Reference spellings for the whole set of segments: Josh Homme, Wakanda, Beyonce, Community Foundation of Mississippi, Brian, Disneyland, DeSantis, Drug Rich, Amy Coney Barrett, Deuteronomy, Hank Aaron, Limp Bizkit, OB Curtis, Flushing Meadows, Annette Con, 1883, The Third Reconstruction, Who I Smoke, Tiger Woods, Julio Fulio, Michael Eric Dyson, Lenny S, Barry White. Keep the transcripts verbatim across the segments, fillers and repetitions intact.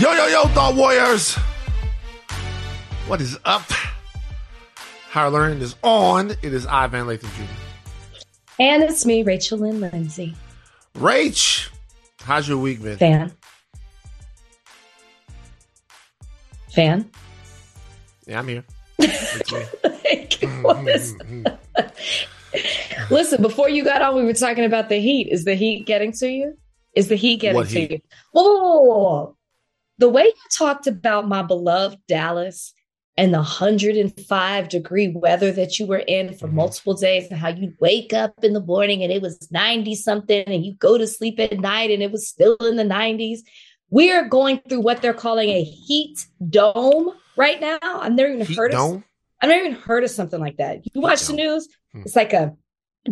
Yo, yo, yo, Thought Warriors. What is up? Higher Learning is on. It is I, Van Lathan Junior And it's me, Rachel Lynn Lindsay. Rach, how's your week been? Van. Van? Yeah, I'm here. Like, what is... Listen, before you got on, we were talking about the heat. Is the heat getting to you? Is the heat getting what to heat? you? Oh, the way you talked about my beloved Dallas and the one hundred five degree weather that you were in for mm-hmm. multiple days, and how you wake up in the morning and it was ninety something, and you go to sleep at night and it was still in the nineties. We are going through what they're calling a heat dome right now. I've never even heat heard dome? of. I've never even heard of something like that. You watch the news, it's like a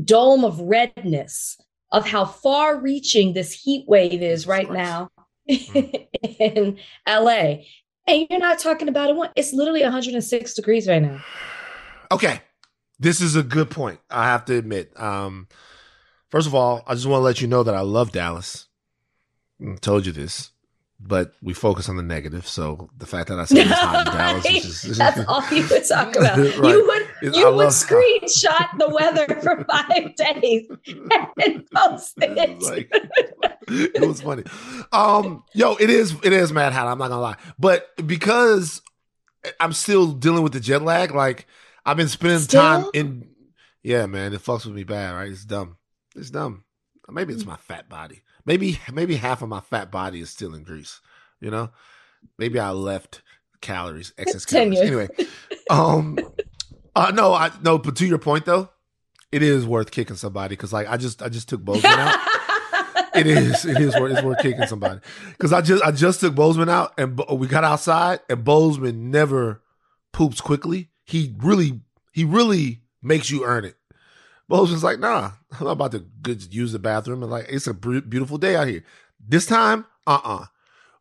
dome of redness of how far reaching this heat wave is right now in L A. And you're not talking about it. It's literally one hundred six degrees right now. Okay. This is a good point. I have to admit. Um, first of all, I just want to let you know that I love Dallas. I told you this. But we focus on the negative, so the fact that I said it's hot in Dallas is just... That's all you would talk about. Right. You would, you would screenshot the weather for five days and post it. Like, it was funny. Um, yo, it is it is mad hot, I'm not going to lie. But because I'm still dealing with the jet lag, like, I've been spending still? time in... Yeah, man, it fucks with me bad, right? It's dumb. It's dumb. Maybe it's my fat body. Maybe maybe half of my fat body is still in Greece, you know? Maybe I left calories, excess calories. Anyway, um, uh, no, I, no. But to your point, though, it is worth kicking somebody because, like, I just I just took Bozeman out. It is it is worth, it's worth kicking somebody because I just I just took Bozeman out and Bo- we got outside and Bozeman never poops quickly. He really he really makes you earn it. Bozeman's like, nah, I'm not about to good use the bathroom. And like, it's a b- beautiful day out here. This time, uh-uh.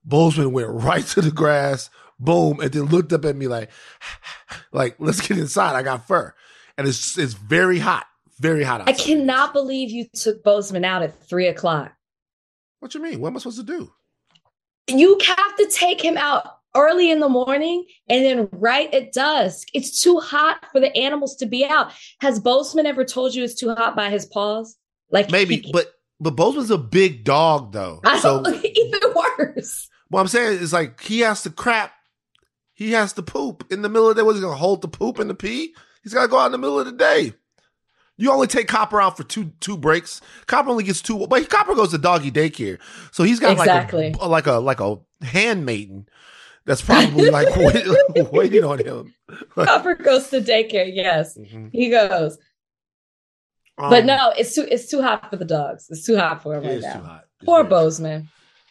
Bozeman went right to the grass, boom, and then looked up at me like, like, let's get inside. I got fur. And it's it's very hot, very hot outside. I cannot believe you took Bozeman out at three o'clock. What you mean? What am I supposed to do? You have to take him out early in the morning and then right at dusk. It's too hot for the animals to be out. Has Bozeman ever told you it's too hot by his paws? Like maybe, he, but but Bozeman's a big dog though. I so don't, even worse. What I'm saying is like he has to crap, he has to poop in the middle of the day. Was he gonna hold the poop and the pee? He's gotta go out in the middle of the day. You only take Copper out for two two breaks. Copper only gets two, but Copper goes to doggy daycare, so he's got exactly. like a, like a like a handmaiden. That's probably like waiting on him. Copper goes to daycare. Yes, mm-hmm. he goes. Um, but no, it's too it's too hot for the dogs. It's too hot for him right now. Too hot. Poor Bozeman.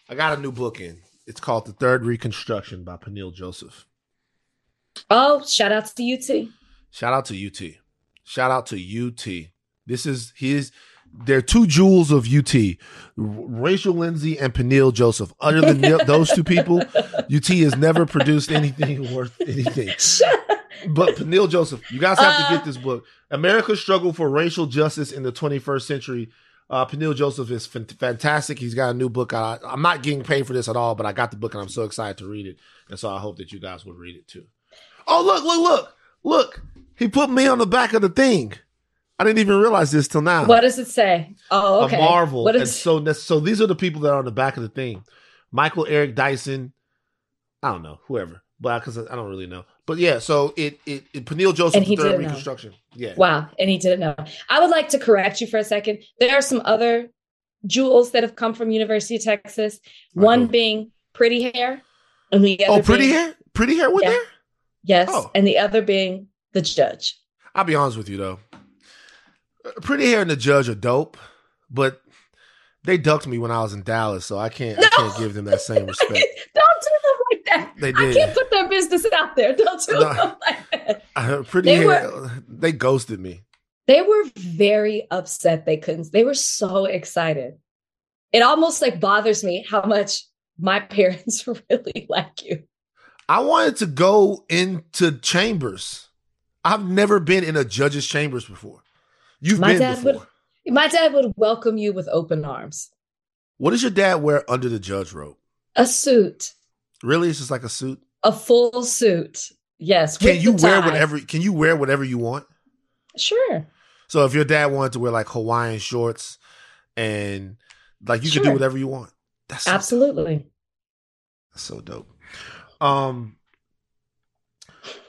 I got a new book in. It's called The Third Reconstruction by Peniel Joseph. Oh, shout out to U T. Shout out to U T. Shout out to U T. This is his. There are two jewels of U T, Rachel Lindsay and Peniel Joseph. Other than those two people, U T has never produced anything worth anything. But Peniel Joseph, you guys have uh, to get this book. America's Struggle for Racial Justice in the twenty-first century. Uh, Peniel Joseph is f- fantastic. He's got a new book. I, I'm not getting paid for this at all, but I got the book and I'm so excited to read it. And so I hope that you guys will read it too. Oh, look, look, look, look. He put me on the back of the thing. I didn't even realize this till now. What does it say? Oh, okay. A marvel. What is- and so, so these are the people that are on the back of the thing. Michael Eric Dyson. I don't know. Whoever. Because I don't really know. But yeah, so it, it, it Peniel Joseph, the Third Reconstruction. Know. Yeah. Wow. And he didn't know. I would like to correct you for a second. There are some other jewels that have come from University of Texas. I One know. being Pretty Hair. And the other oh, Pretty being- Hair? Pretty Hair with yeah. there? Yes. Oh. And the other being The Judge. I'll be honest with you, though. Pretty Hair and The Judge are dope, but they ducked me when I was in Dallas, so I can't no. I can't give them that same respect. Don't do them like that. They did. I can't put their business out there. Don't do no. them like that. Uh, pretty they Hair, were, they ghosted me. They were very upset they couldn't. They were so excited. It almost like bothers me how much my parents really like you. I wanted to go into chambers. I've never been in a judge's chambers before. You've my been dad before. Would, my dad would welcome you with open arms. What does your dad wear under the judge robe? A suit. Really? It's just like a suit? A full suit. Yes. Can you wear whatever, can you wear whatever you want? Sure. So if your dad wanted to wear like Hawaiian shorts and like you sure. can do whatever you want. That's so absolutely. Dope. That's so dope. Um,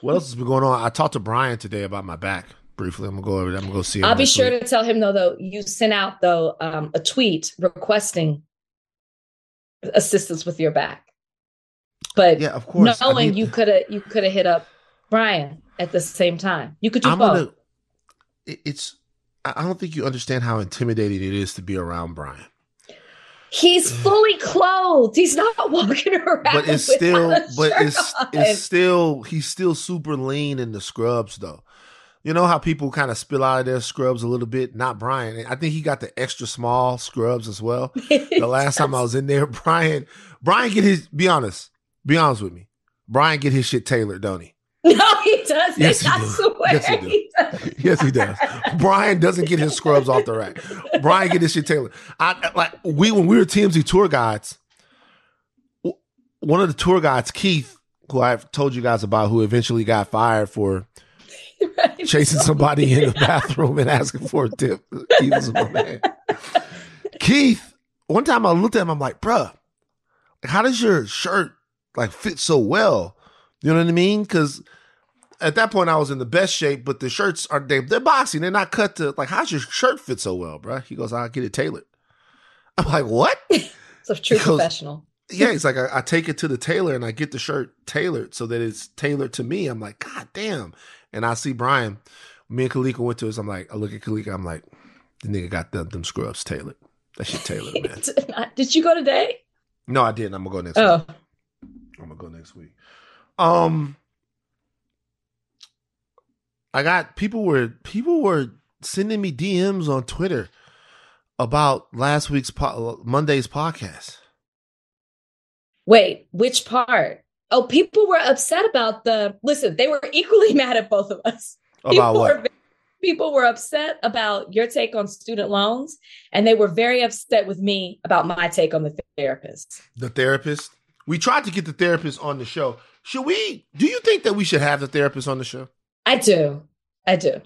what else has been going on? I talked to Brian today about my back briefly. I'm gonna go over there. I'm gonna go see him. I'll be sure week. to tell him though, though you sent out though, um, a tweet requesting assistance with your back. But yeah, of course. Knowing I mean, you could have you could have hit up Brian at the same time. You could do I'm both. Gonna, it's I don't think you understand how intimidating it is to be around Brian. He's fully clothed. He's not walking around. But it's still but it's on. it's still he's still super lean in the scrubs though. You know how people kind of spill out of their scrubs a little bit? Not Brian. I think he got the extra small scrubs as well. The last time I was in there, Brian Brian get his be honest. Be honest with me. Brian get his shit tailored, don't he? No, he doesn't. Yes, he I does. swear. Yes, he does. He does. Yes, he does. Brian doesn't get his scrubs off the rack. Brian get his shit tailored. I like we when we were T M Z tour guides. One of the tour guides, Keith, who I've told you guys about, who eventually got fired for right. chasing somebody in the bathroom and asking for a tip. Keith is my man. Keith, one time I looked at him, I'm like, bruh, how does your shirt like fit so well? You know what I mean? Because at that point I was in the best shape, but the shirts are they, they're boxy. They're not cut to like. How's your shirt fit so well, bro? He goes, I'll get it tailored. I'm like, what? It's a true goes, professional. Yeah, he's like, I, I take it to the tailor and I get the shirt tailored so that it's tailored to me. I'm like, God damn. And I see Brian. Me and Kalika went to his. I'm like, I look at Kalika. I'm like, the nigga got them, them scrubs tailored. That shit tailored, man. Did, I, did you go today? No, I didn't. I'm gonna go next oh. week. I'm gonna go next week. Um, I got people were people were sending me D Ms on Twitter about last week's po- Monday's podcast. Wait, which part? Oh, people were upset about the. Listen, they were equally mad at both of us. About people what? Were, people were upset about your take on student loans, and they were very upset with me about my take on the therapist. The therapist. We tried to get the therapist on the show. Should we? Do you think that we should have the therapist on the show? I do. I do.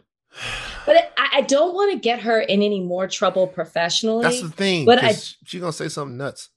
But it, I, I don't want to get her in any more trouble professionally. That's the thing. But I, she's going to say something nuts.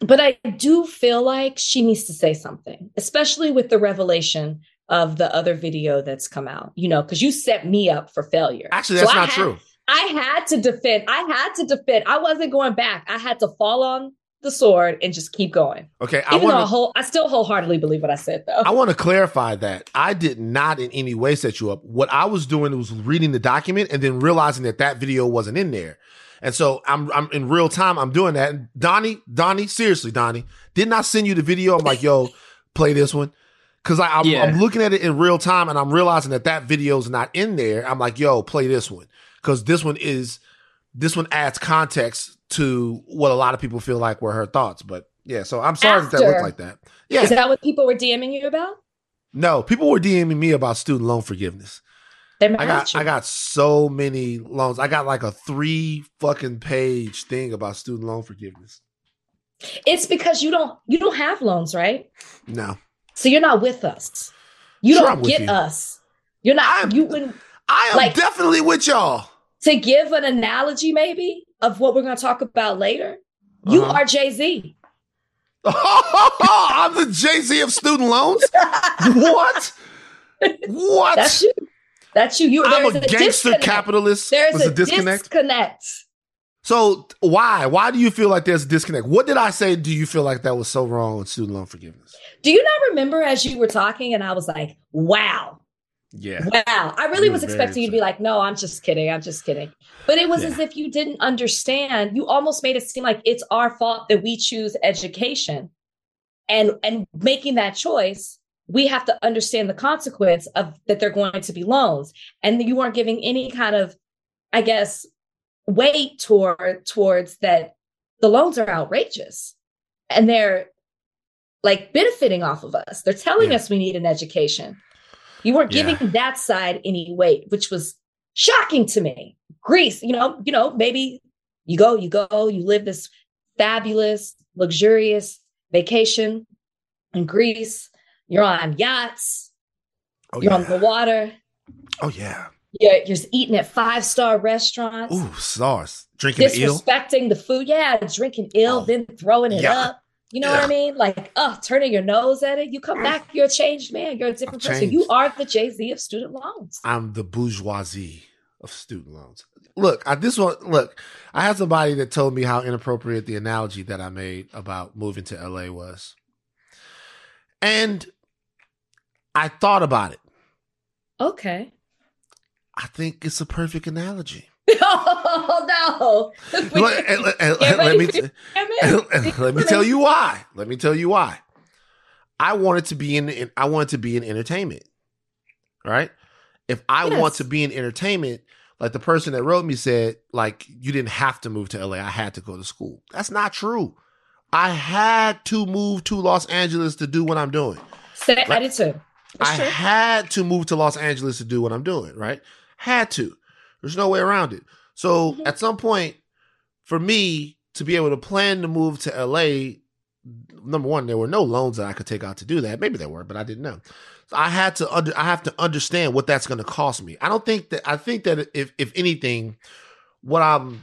But I do feel like she needs to say something, especially with the revelation of the other video that's come out, you know, because you set me up for failure. Actually, that's so not I had, true. I had to defend. I had to defend. I wasn't going back. I had to fall on the sword and just keep going. Okay. I Even wanna, though I, whole, I still wholeheartedly believe what I said, though. I want to clarify that I did not in any way set you up. What I was doing was reading the document and then realizing that that video wasn't in there. And so I'm I'm in real time. I'm doing that. And Donnie, Donnie, seriously, Donnie, didn't I send you the video? I'm like, yo, play this one. Because I'm, yeah. I'm looking at it in real time and I'm realizing that that video's not in there. I'm like, yo, play this one. Because this one is, this one adds context to what a lot of people feel like were her thoughts. But yeah, so I'm sorry After. that that looked like that. Yeah. Is that what people were DMing you about? No, people were DMing me about student loan forgiveness. They're I got you. I got so many loans. I got like a three fucking page thing about student loan forgiveness. It's because you don't you don't have loans, right? No. So you're not with us. You sure don't get you. us. You're not I'm, you when I am like, definitely with y'all. To give an analogy maybe of what we're going to talk about later, uh-huh. you are Jay-Z. Oh, I'm the Jay-Z of student loans? What? What? That's you. That's you. you I'm a gangster a capitalist. There's a, a disconnect. disconnect. So why? Why do you feel like there's a disconnect? What did I say? Do you feel like that was so wrong with student loan forgiveness? Do you not remember as you were talking and I was like, wow. Yeah. Wow. I really was expecting you to be like, no, I'm just kidding. I'm just kidding. But it was yeah. as if you didn't understand. You almost made it seem like it's our fault that we choose education. And and making that choice, we have to understand the consequence of that they're going to be loans. And you weren't giving any kind of, I guess, weight toward towards that the loans are outrageous. And they're like benefiting off of us. They're telling yeah. us we need an education. You weren't giving yeah. that side any weight, which was shocking to me. Greece, you know, you know, maybe you go, you go, you live this fabulous, luxurious vacation in Greece. You're on yachts. Oh, you're yeah. on the water. Oh, yeah. You're, you're eating at five-star restaurants. Ooh, sauce. Drinking it ill. Disrespecting the food. Yeah, drinking ill, oh, then throwing it yeah. up. You know yeah. what I mean? Like, oh, uh, turning your nose at it. You come back, you're a changed man. You're a different I've person. Changed. You are the Jay-Z of student loans. I'm the bourgeoisie of student loans. Look, I, this one, look, I had somebody that told me how inappropriate the analogy that I made about moving to L A was. And I thought about it. Okay. I think it's a perfect analogy. Oh, no. Let, and, and, and, let, me, t- and, and, let me tell you why. Let me tell you why. I wanted to be in, in I wanted to be in entertainment. Right? If I yes. want to be in entertainment, like the person that wrote me said, like, you didn't have to move to L A. I had to go to school. That's not true. I had to move to Los Angeles to do what I'm doing. Say, like, I did too. That's I true. had to move to Los Angeles to do what I'm doing. Right? Had to. There's no way around it. So mm-hmm. at some point, for me to be able to plan to move to L A, number one, there were no loans that I could take out to do that. Maybe there were, but I didn't know. So I had to under, I have to understand what that's going to cost me. I don't think that. I think that if if anything, what I'm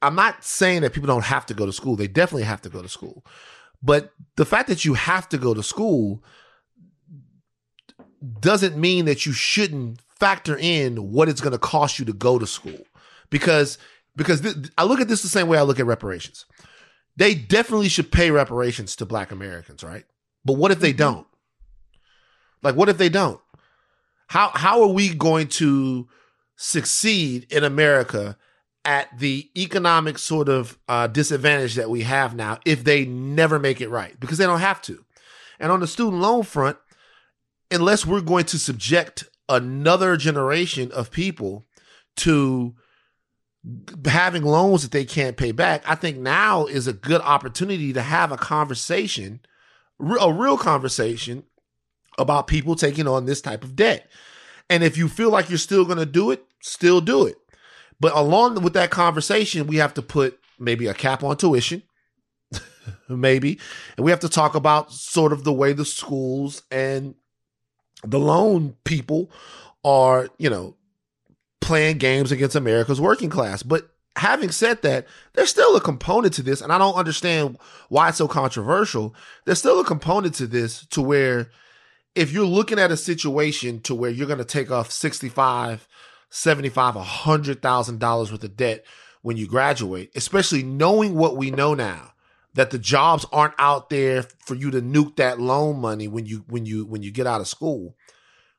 I'm not saying that people don't have to go to school. They definitely have to go to school. But the fact that you have to go to school doesn't mean that you shouldn't factor in what it's going to cost you to go to school, because because th- I look at this the same way I look at reparations. They definitely should pay reparations to Black Americans, right? But what if they don't? Like, what if they don't? How how are we going to succeed in America at the economic sort of uh, disadvantage that we have now if they never make it right? Because they don't have to. And on the student loan front, unless we're going to subject another generation of people to having loans that they can't pay back, I think now is a good opportunity to have a conversation, a real conversation about people taking on this type of debt. And if you feel like you're still going to do it, still do it. But along with that conversation, we have to put maybe a cap on tuition, maybe. And we have to talk about sort of the way the schools and the loan people are, you know, playing games against America's working class. But having said that, there's still a component to this, and I don't understand why it's so controversial. There's still a component to this to where if you're looking at a situation to where you're going to take off sixty-five thousand dollars, seventy-five thousand dollars, one hundred thousand dollars worth of debt when you graduate, especially knowing what we know now, that the jobs aren't out there for you to nuke that loan money when you when you when you get out of school.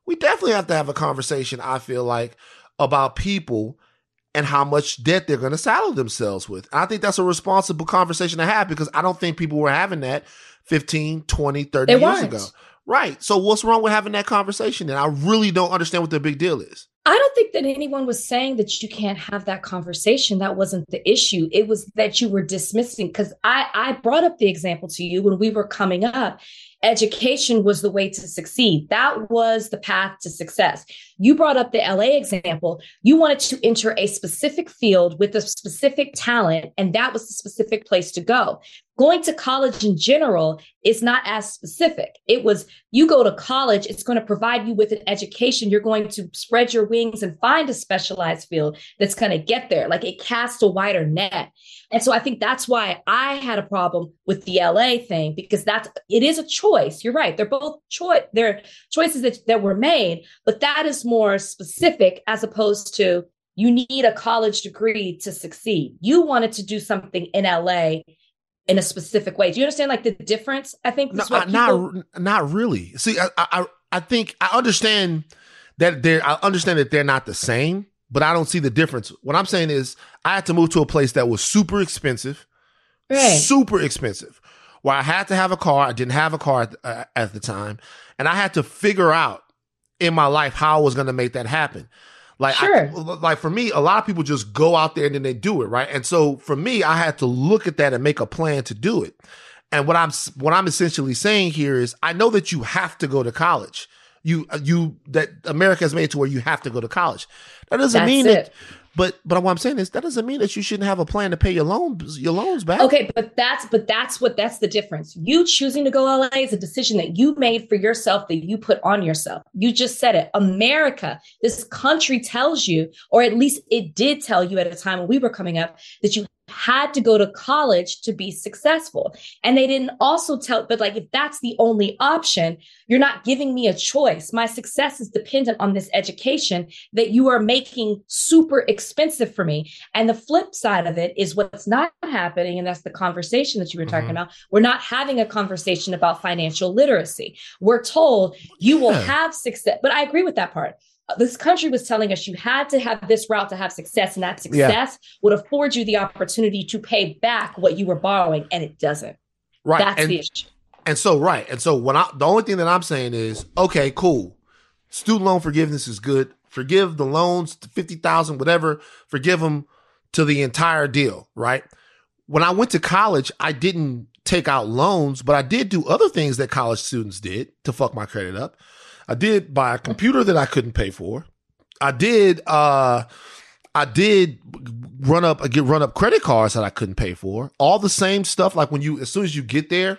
We definitely have to have a conversation, I feel like, about people and how much debt they're going to saddle themselves with. And I think that's a responsible conversation to have, because I don't think people were having that fifteen, twenty, thirty years ago. Right. So what's wrong with having that conversation? And I really don't understand what the big deal is. I don't think that anyone was saying that you can't have that conversation. That wasn't the issue. It was that you were dismissing, because I, I brought up the example to you when we were coming up. Education was the way to succeed. That was the path to success. You brought up the L A example. You wanted to enter a specific field with a specific talent, and that was the specific place to go. Going to college in general is not as specific. It was, you go to college, it's going to provide you with an education. You're going to spread your wings and find a specialized field that's going to get there. Like, it casts a wider net. And so I think that's why I had a problem with the L A thing, because that's, it is a choice. You're right. They're both choice. They're choices that, that were made, but that is more specific as opposed to you need a college degree to succeed. You wanted to do something in L A in a specific way. Do you understand, like, the difference? I think no, what people- not not really. See, I, I I think I understand that they're I understand that they're not the same. But I don't see the difference. What I'm saying is I had to move to a place that was super expensive, right. super expensive, where I had to have a car. I didn't have a car at, uh, at the time. And I had to figure out in my life how I was going to make that happen. Like, sure. I, like for me, a lot of people just go out there and then they do it, right? And so for me, I had to look at that and make a plan to do it. And what I'm what I'm essentially saying here is I know that you have to go to college. you you that America has made it to where you have to go to college. That doesn't That's mean it. that. But but what I'm saying is that doesn't mean that you shouldn't have a plan to pay your loans your loans back. Okay, but that's but that's what that's the difference. You choosing to go L A is a decision that you made for yourself, that you put on yourself. You just said it. America, this country tells you, or at least it did tell you at a time when we were coming up, that you had to go to college to be successful. And they didn't also tell, but like, if that's the only option, you're not giving me a choice. My success is dependent on this education that you are making super expensive for me. And the flip side of it is what's not happening. And that's the conversation that you were talking mm-hmm. about. We're not having a conversation about financial literacy. We're told you will have success, but I agree with that part. This country was telling us you had to have this route to have success, and that success yeah. would afford you the opportunity to pay back what you were borrowing, and it doesn't. Right. That's and, the issue. And so, right. And so when I, the only thing that I'm saying is, okay, cool. Student loan forgiveness is good. Forgive the loans to fifty thousand, whatever, forgive them to the entire deal. Right. When I went to college, I didn't take out loans, but I did do other things that college students did to fuck my credit up. I did buy a computer that I couldn't pay for. I did, uh, I did run up, get run up credit cards that I couldn't pay for. All the same stuff. Like when you, as soon as you get there,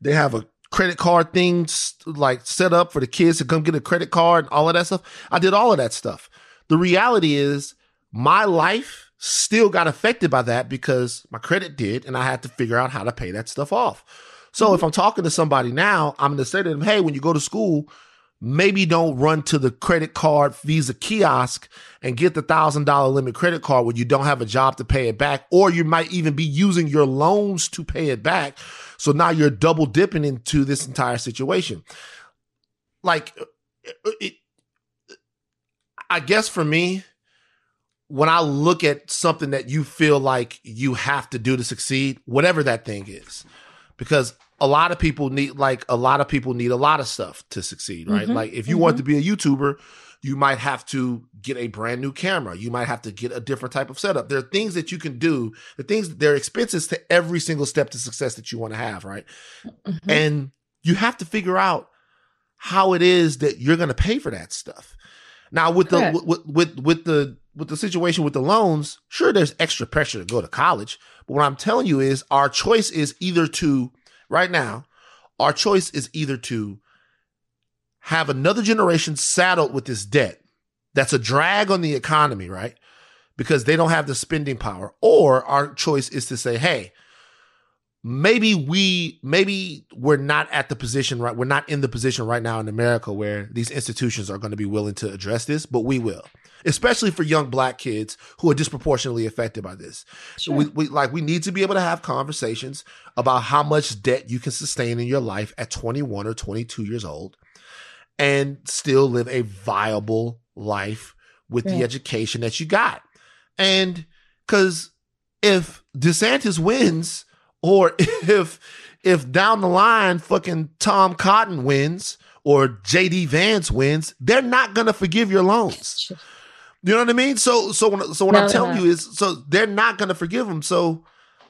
they have a credit card thing like set up for the kids to come get a credit card and all of that stuff. I did all of that stuff. The reality is my life still got affected by that because my credit did, and I had to figure out how to pay that stuff off. So if I'm talking to somebody now, I'm going to say to them, hey, when you go to school, maybe don't run to the credit card Visa kiosk and get the one thousand dollars limit credit card when you don't have a job to pay it back, or you might even be using your loans to pay it back. So now you're double dipping into this entire situation. Like, it, I guess for me, when I look at something that you feel like you have to do to succeed, whatever that thing is, because a lot of people need, like a lot of people need a lot of stuff to succeed, right? Mm-hmm. Like if you mm-hmm. want to be a YouTuber, you might have to get a brand new camera. You might have to get a different type of setup. There are things that you can do, the things, there are expenses to every single step to success that you want to have, right? Mm-hmm. And you have to figure out how it is that you're going to pay for that stuff. Now with Correct. the, with, with, with the, with the situation with the loans, sure, there's extra pressure to go to college. But what I'm telling you is our choice is either to, right now, our choice is either to have another generation saddled with this debt that's a drag on the economy, right? Because they don't have the spending power. Or our choice is to say, hey, maybe we, maybe we're not at the position, right? We're not in the position right now in America where these institutions are going to be willing to address this, but we will. Especially for young black kids who are disproportionately affected by this. Sure. We, we like we need to be able to have conversations about how much debt you can sustain in your life at twenty-one or twenty-two years old and still live a viable life with yeah. the education that you got. And because if DeSantis wins, or if if down the line fucking Tom Cotton wins or J D Vance wins, they're not going to forgive your loans. You know what I mean? So, so, when, so what no, I'm telling no. you is, so they're not going to forgive them. So,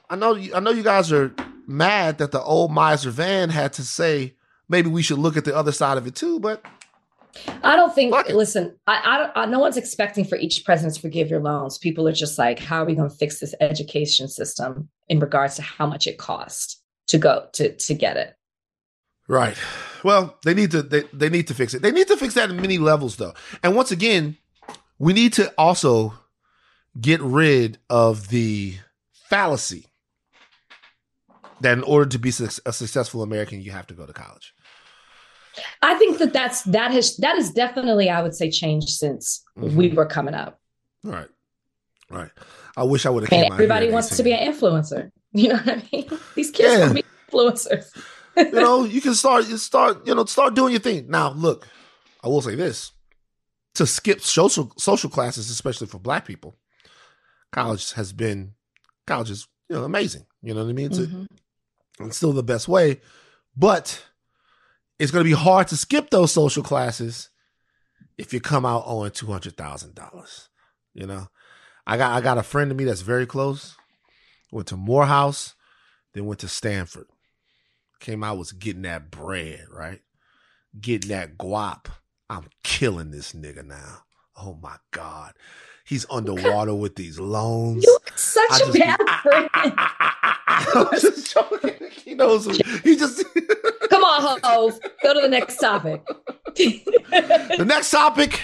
I know, you, I know, you guys are mad that the old miser Van had to say maybe we should look at the other side of it too. But I don't think. Listen, I, I, I, no one's expecting for each president to forgive your loans. People are just like, how are we going to fix this education system in regards to how much it costs to go to to get it? Right. Well, they need to. They, they need to fix it. They need to fix that at many levels, though. And once again. We need to also get rid of the fallacy that in order to be a successful American, you have to go to college. I think that that's, that has, that is definitely, I would say, changed since mm-hmm. we were coming up. All right. All right. I wish I would have came out. Everybody wants to be an influencer. You know what I mean? These kids yeah. want to be influencers. You know, you can start, you start, you know, start doing your thing. Now, look, I will say this. To skip social social classes, especially for black people, college has been college is you know amazing. You know what I mean? It's, mm-hmm. a, it's still the best way, but it's going to be hard to skip those social classes if you come out owing two hundred thousand dollars. You know, I got I got a friend of me that's very close. Went to Morehouse, then went to Stanford. Came out was getting that bread, right? getting that guap. I'm killing this nigga now. Oh my God. He's underwater with these loans. You're such I a just, bad I, friend. I, I, I, I, I, I'm just joking. He knows. He just. Come on, ho. Go to the next topic. The next topic.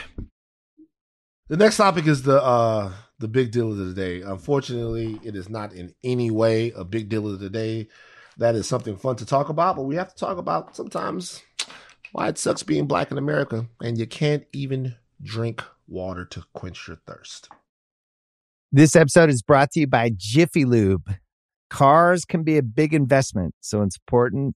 The next topic is the uh, the big deal of the day. Unfortunately, it is not in any way a big deal of the day. That is something fun to talk about, but we have to talk about sometimes why it sucks being black in America and you can't even drink water to quench your thirst. This episode is brought to you by Jiffy Lube. Cars can be a big investment, so it's important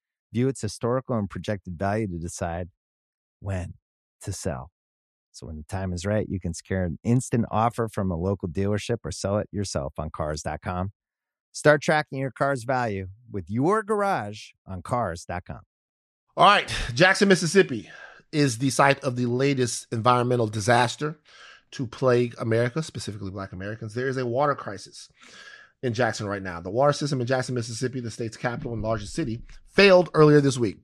view its historical and projected value to decide when to sell. So when the time is right, you can secure an instant offer from a local dealership or sell it yourself on cars dot com. Start tracking your car's value with your garage on cars dot com. All right. Jackson, Mississippi is the site of the latest environmental disaster to plague America, specifically Black Americans. There is a water crisis in Jackson right now. The water system in Jackson, Mississippi, the state's capital and largest city, failed earlier this week.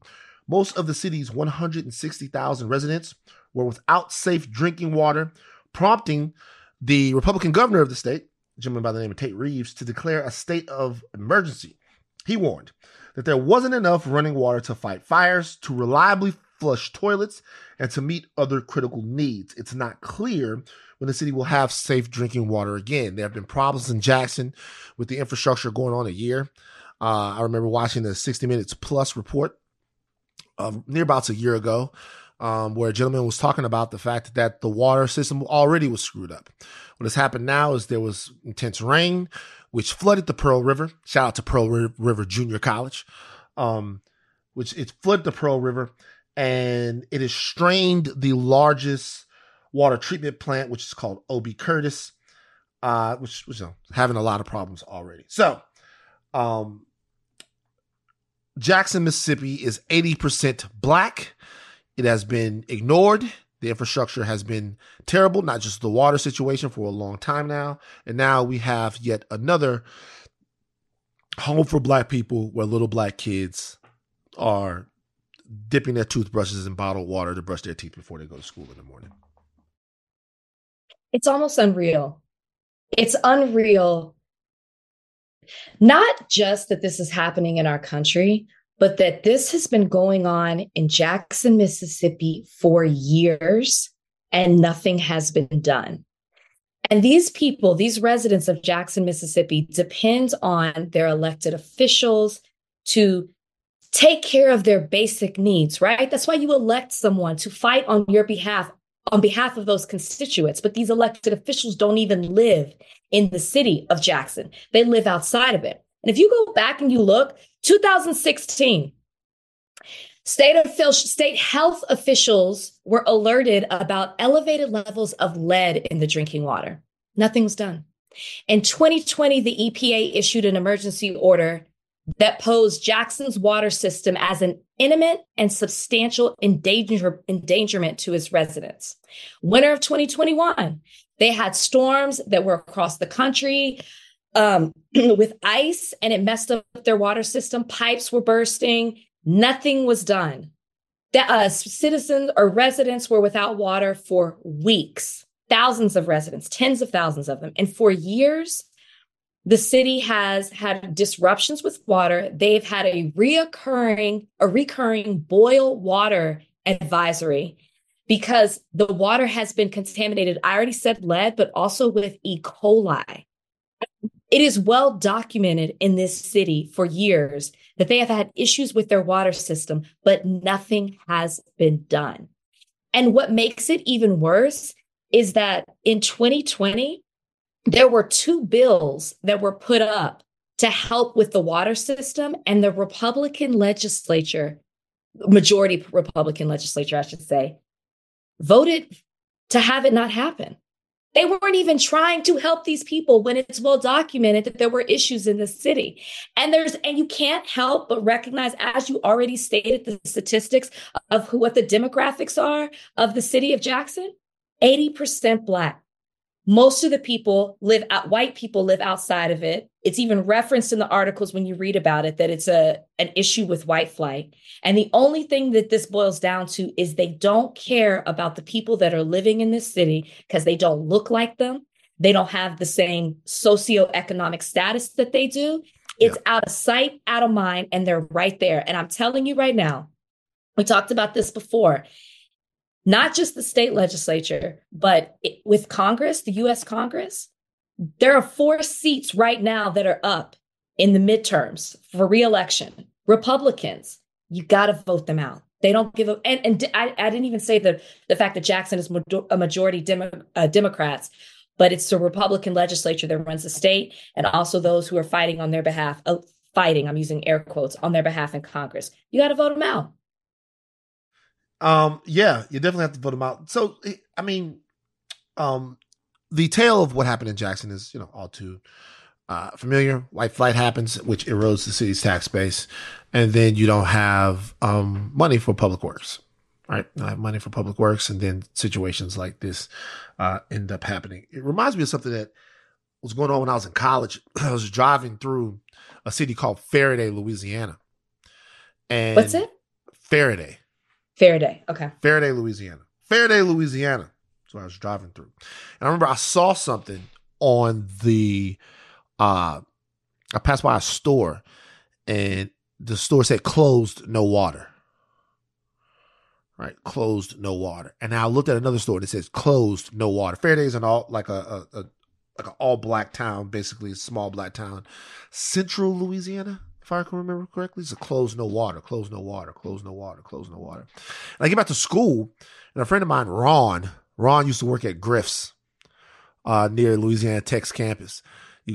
Most of the city's one hundred sixty thousand residents were without safe drinking water, prompting the Republican governor of the state, a gentleman by the name of Tate Reeves, to declare a state of emergency. He warned that there wasn't enough running water to fight fires, to reliably flush toilets, and to meet other critical needs. It's not clear when the city will have safe drinking water again. There have been problems in Jackson with the infrastructure going on a year. Uh, I remember watching the sixty minutes Plus report of near about a year ago, Um, where a gentleman was talking about the fact that the water system already was screwed up. What has happened now is there was intense rain, which flooded the Pearl River. Shout out to Pearl River Junior College, um, which it flooded the Pearl River, and it has strained the largest water treatment plant, which is called O B Curtis, uh, which was you know, having a lot of problems already. So um, Jackson, Mississippi is eighty percent Black. It has been ignored. The infrastructure has been terrible, not just the water situation, for a long time now. And now we have yet another home for Black people where little Black kids are dipping their toothbrushes in bottled water to brush their teeth before they go to school in the morning. It's almost unreal. It's unreal. Not just that this is happening in our country, but that this has been going on in Jackson, Mississippi for years and nothing has been done. And these people, these residents of Jackson, Mississippi, depend on their elected officials to take care of their basic needs, right? That's why you elect someone to fight on your behalf, on behalf of those constituents. But these elected officials don't even live in the city of Jackson. They live outside of it. And if you go back and you look, two thousand sixteen, state, of, state health officials were alerted about elevated levels of lead in the drinking water. Nothing was done. In twenty twenty, the E P A issued an emergency order that posed Jackson's water system as an imminent and substantial endanger, endangerment to its residents. Winter of twenty twenty-one, they had storms that were across the country, Um, with ice, and it messed up their water system. Pipes were bursting. Nothing was done. The, uh, citizens or residents were without water for weeks. Thousands of residents, tens of thousands of them. And for years, the city has had disruptions with water. They've had a reoccurring, a recurring boil water advisory because the water has been contaminated. I already said lead, but also with E. coli. It is well documented in this city for years that they have had issues with their water system, but nothing has been done. And what makes it even worse is that in twenty twenty, there were two bills that were put up to help with the water system, and the Republican legislature, majority Republican legislature, I should say, voted to have it not happen. They weren't even trying to help these people when it's well documented that there were issues in the city. And there's and you can't help but recognize, as you already stated, the statistics of who, what the demographics are of the city of Jackson. eighty percent Black. Most of the people live out, white people live outside of it. It's even referenced in the articles when you read about it that it's a an issue with white flight. And the only thing that this boils down to is they don't care about the people that are living in this city because they don't look like them. They don't have the same socioeconomic status that they do. It's yeah. out of sight, out of mind, and they're right there. And I'm telling you right now, we talked about this before. Not just the state legislature, but it, with Congress, the U S Congress, there are four seats right now that are up in the midterms for reelection. Republicans, you got to vote them out. They don't give up. And, and I, I didn't even say the, the fact that Jackson is a majority Demo, uh, Democrats, but it's the Republican legislature that runs the state and also those who are fighting on their behalf, uh, fighting, I'm using air quotes, on their behalf in Congress. You got to vote them out. Um, yeah, you definitely have to vote them out. So, I mean, um, the tale of what happened in Jackson is, you know, all too uh, familiar. White flight happens, which erodes the city's tax base. And then you don't have um, money for public works, right? You don't have money for public works. And then situations like this uh, end up happening. It reminds me of something that was going on when I was in college. I was driving through a city called Fairday, Louisiana. And what's it? Fairday. Fairday, okay. Fairday, Louisiana. Fairday, Louisiana. That's what I was driving through. And I remember I saw something on the, uh, I passed by a store and the store said closed, no water. Right? Closed, no water. And I looked at another store that says closed, no water. Fairday is an all, like a, a, a like an all black town, basically a small black town. Central Louisiana. If I can remember correctly, it's a close, no water, close, no water, close, no water, close, no water. And I get back to school, and a friend of mine, Ron, Ron used to work at Griff's uh, near Louisiana Tech's campus.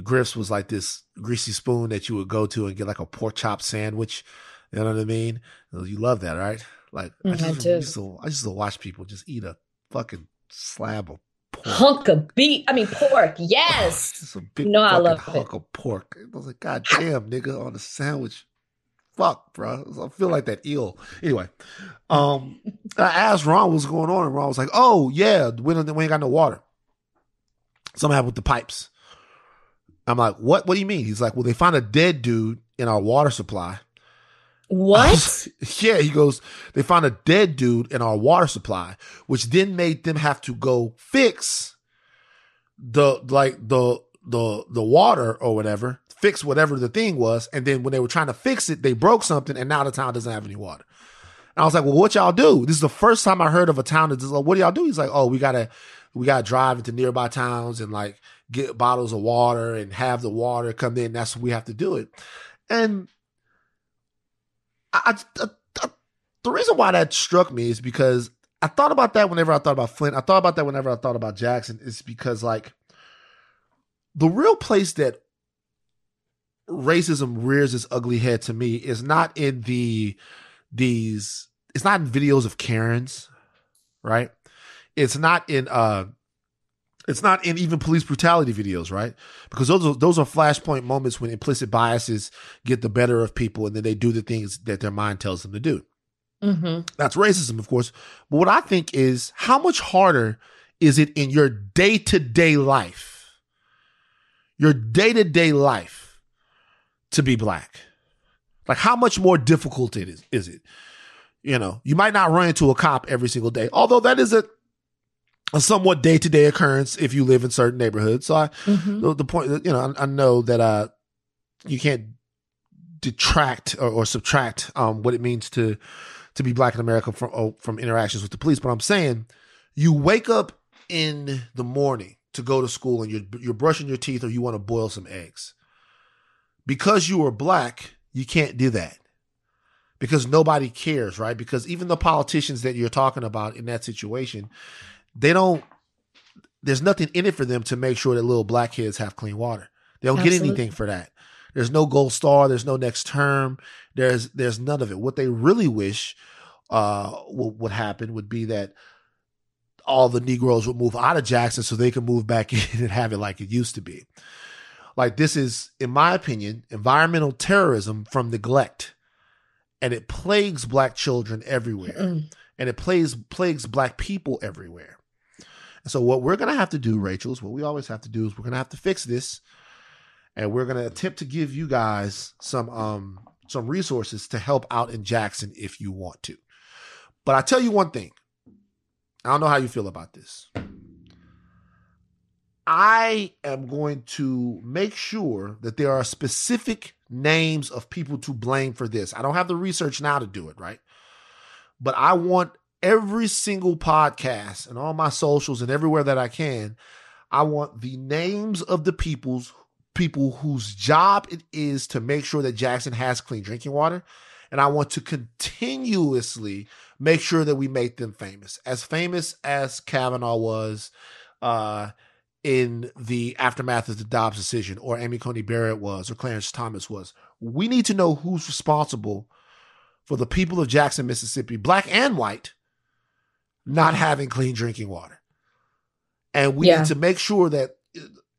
Griff's was like this greasy spoon that you would go to and get like a pork chop sandwich. You know what I mean? You love that, right? Like mm, I just I used to, I used to watch people just eat a fucking slab of pork. Hunk of beef. I mean, pork. Yes. Oh, you know I love hunk it. Hunk of pork. I was like, God damn, nigga, on a sandwich. Fuck, bro. I feel like that eel. Anyway, um, I asked Ron what's going on, and Ron was like, "Oh yeah, we don't, we ain't got no water. Something happened with the pipes." I'm like, "What? What do you mean?" He's like, "Well, they found a dead dude in our water supply." What? Like, yeah, he goes, they found a dead dude in our water supply, which then made them have to go fix the like the the the water or whatever, fix whatever the thing was. And then when they were trying to fix it, they broke something, and now the town doesn't have any water. And I was like, well, what y'all do? This is the first time I heard of a town that's like, what do y'all do? He's like, oh, we gotta we gotta drive into nearby towns and like get bottles of water and have the water come in. That's what we have to do it. And I, I, I, the reason why that struck me is because I thought about that whenever I thought about Flint. I thought about that whenever I thought about Jackson. It's because, like, the real place that racism rears its ugly head to me is not in the these. It's not in videos of Karens, right? It's not in uh, it's not in even police brutality videos, right? Because those are, those are flashpoint moments when implicit biases get the better of people and then they do the things that their mind tells them to do. Mm-hmm. That's racism, of course. But what I think is, how much harder is it in your day-to-day life, your day-to-day life to be Black? Like, how much more difficult it is, is it? You know, you might not run into a cop every single day, although that is a, a somewhat day-to-day occurrence if you live in certain neighborhoods. So I, mm-hmm. the, the point, you know, I, I know that uh, you can't detract or, or subtract um, what it means to to be black in America from oh, from interactions with the police. But I'm saying you wake up in the morning to go to school and you're, you're brushing your teeth or you want to boil some eggs. Because you are black, you can't do that because nobody cares, right? Because even the politicians that you're talking about in that situation, they don't, there's nothing in it for them to make sure that little black kids have clean water. They don't Absolutely. Get anything for that. There's no gold star. There's no next term. There's, there's none of it. What they really wish uh, would, would happen would be that all the Negroes would move out of Jackson so they could move back in and have it like it used to be. Like, this is, in my opinion, environmental terrorism from neglect. And it plagues black children everywhere. Mm-mm. And it plagues, plagues black people everywhere. And so what we're going to have to do, Rachel, is what we always have to do is we're going to have to fix this. And we're going to attempt to give you guys some um some resources to help out in Jackson if you want to. But I tell you one thing. I don't know how you feel about this. I am going to make sure that there are specific names of people to blame for this. I don't have the research now to do it, right? But I want every single podcast and all my socials and everywhere that I can, I want the names of the people's people whose job it is to make sure that Jackson has clean drinking water. And I want to continuously make sure that we make them famous, as famous as Kavanaugh was uh, in the aftermath of the Dobbs decision, or Amy Coney Barrett was, or Clarence Thomas was. We need to know who's responsible for the people of Jackson, Mississippi, black and white, not having clean drinking water. And we yeah. need to make sure that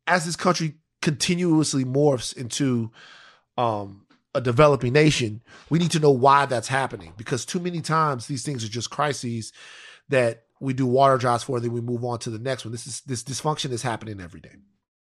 as this country continuously morphs into um, a developing nation, we need to know why that's happening, because too many times these things are just crises that we do water drives for, and then we move on to the next one. This is this dysfunction is happening every day.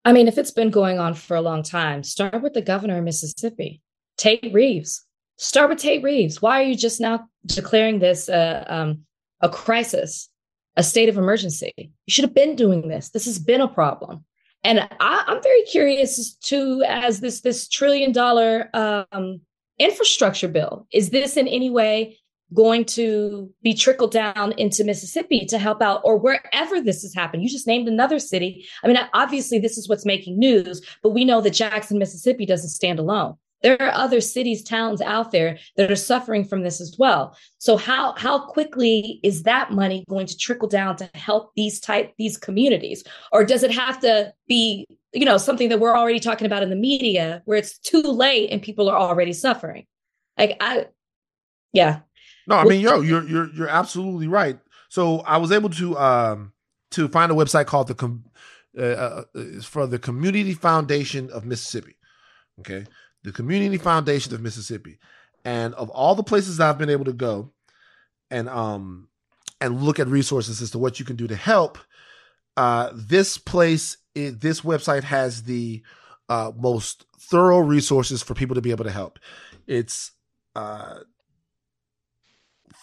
I mean, if it's been going on for a long time, start with the governor of Mississippi, Tate Reeves. Start with Tate Reeves. Why are you just now declaring this uh, um, a crisis, a state of emergency? You should have been doing this. This has been a problem. And I, I'm very curious too, as this this trillion dollar um, infrastructure bill, is this in any way going to be trickled down into Mississippi to help out, or wherever this has happened? You just named another city. I mean, obviously this is what's making news, but we know that Jackson, Mississippi doesn't stand alone. There are other cities, towns out there that are suffering from this as well. So how how quickly is that money going to trickle down to help these type these communities? Or does it have to be, you know, something that we're already talking about in the media where it's too late and people are already suffering? Like, I, yeah. No, I mean, yo, you're you're you're absolutely right. So I was able to um to find a website called the Com- uh, uh, for the Community Foundation of Mississippi. Okay. The Community Foundation of Mississippi. And of all the places that I've been able to go and um and look at resources as to what you can do to help, uh, this place, is, this website has the uh, most thorough resources for people to be able to help. It's uh,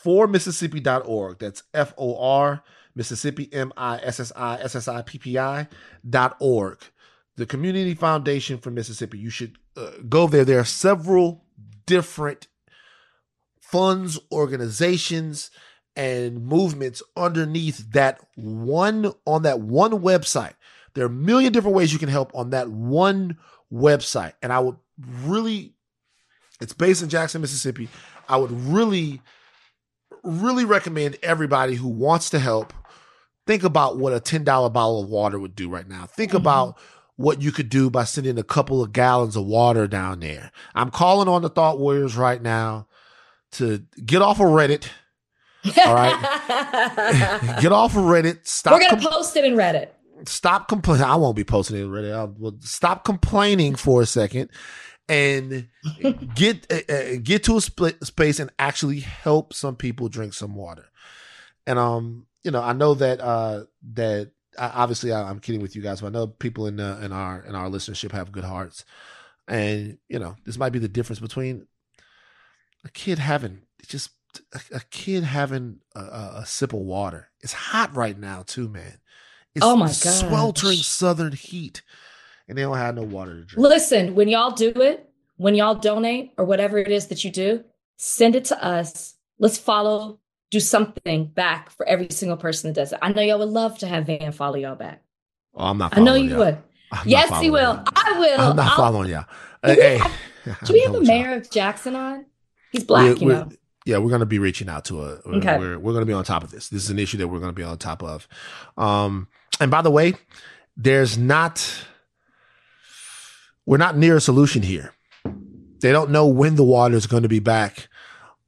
for mississippi dot org. That's F O R, Mississippi, M I S S I S S I P P I dot org. The Community Foundation for Mississippi. You should uh, go there. There are several different funds, organizations, and movements underneath that one, on that one website. There are a million different ways you can help on that one website. And I would really, it's based in Jackson, Mississippi. I would really, really recommend everybody who wants to help, think about what a ten dollar bottle of water would do right now. Think mm-hmm. about what you could do by sending a couple of gallons of water down there. I'm calling on the Thought Warriors right now to get off of Reddit. All right. Get off of Reddit. Stop. We're going to com- post it in Reddit. Stop complaining. I won't be posting it in Reddit. I'll, stop complaining for a second and get, uh, get to a split space and actually help some people drink some water. And, um, you know, I know that, uh, that, obviously, I'm kidding with you guys, but I know people in uh, in our in our listenership have good hearts, and you know this might be the difference between a kid having just a, a kid having a, a sip of water. It's hot right now too, man. It's oh my god, sweltering southern heat, and they don't have no water to drink. Listen, when y'all do it, when y'all donate or whatever it is that you do, send it to us. let's follow, do something back for every single person that does it. I know y'all would love to have Van follow y'all back. Oh, I'm not following I know you y'all. would. I'm yes, he will. Y'all. I will. I'm not I'll... following y'all. Hey, hey. Do we have a mayor y'all. of Jackson on? He's black, we're, you we're, know. Yeah, we're going to be reaching out to a. We're, okay. we're, we're going to be on top of this. This is an issue that we're going to be on top of. Um, and by the way, there's not, we're not near a solution here. They don't know when the water is going to be back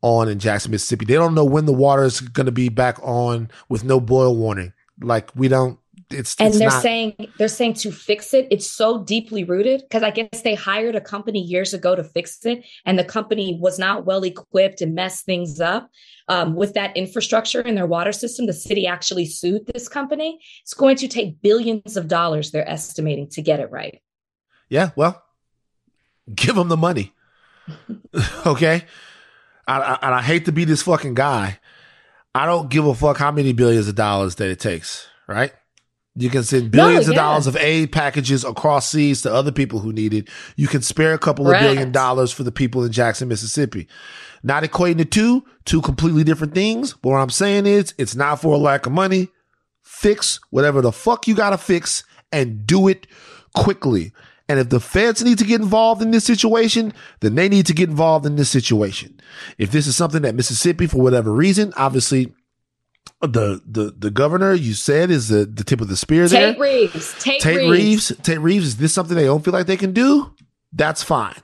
on in Jackson, Mississippi. They don't know when the water is going to be back on with no boil warning. Like we don't, it's And it's they're not, saying, they're saying to fix it. It's so deeply rooted because I guess they hired a company years ago to fix it. And the company was not well equipped and messed things up um, with that infrastructure in their water system. The city actually sued this company. It's going to take billions of dollars, they're estimating, to get it right. Yeah, well, give them the money. Okay. I, I, and I hate to be this fucking guy. I don't give a fuck how many billions of dollars that it takes, right? You can send billions no, yeah. of dollars of aid packages across seas to other people who need it. You can spare a couple Correct. of billion dollars for the people in Jackson, Mississippi. Not equating the two, two completely different things. But what I'm saying is it's not for a lack of money. Fix whatever the fuck you got to fix and do it quickly. And if the feds need to get involved in this situation, then they need to get involved in this situation. If this is something that Mississippi, for whatever reason, obviously the the, the governor you said is the, the tip of the spear there. Tate Reeves. Tate, Tate Reeves. Reeves. Tate Reeves. Is this something they don't feel like they can do? That's fine.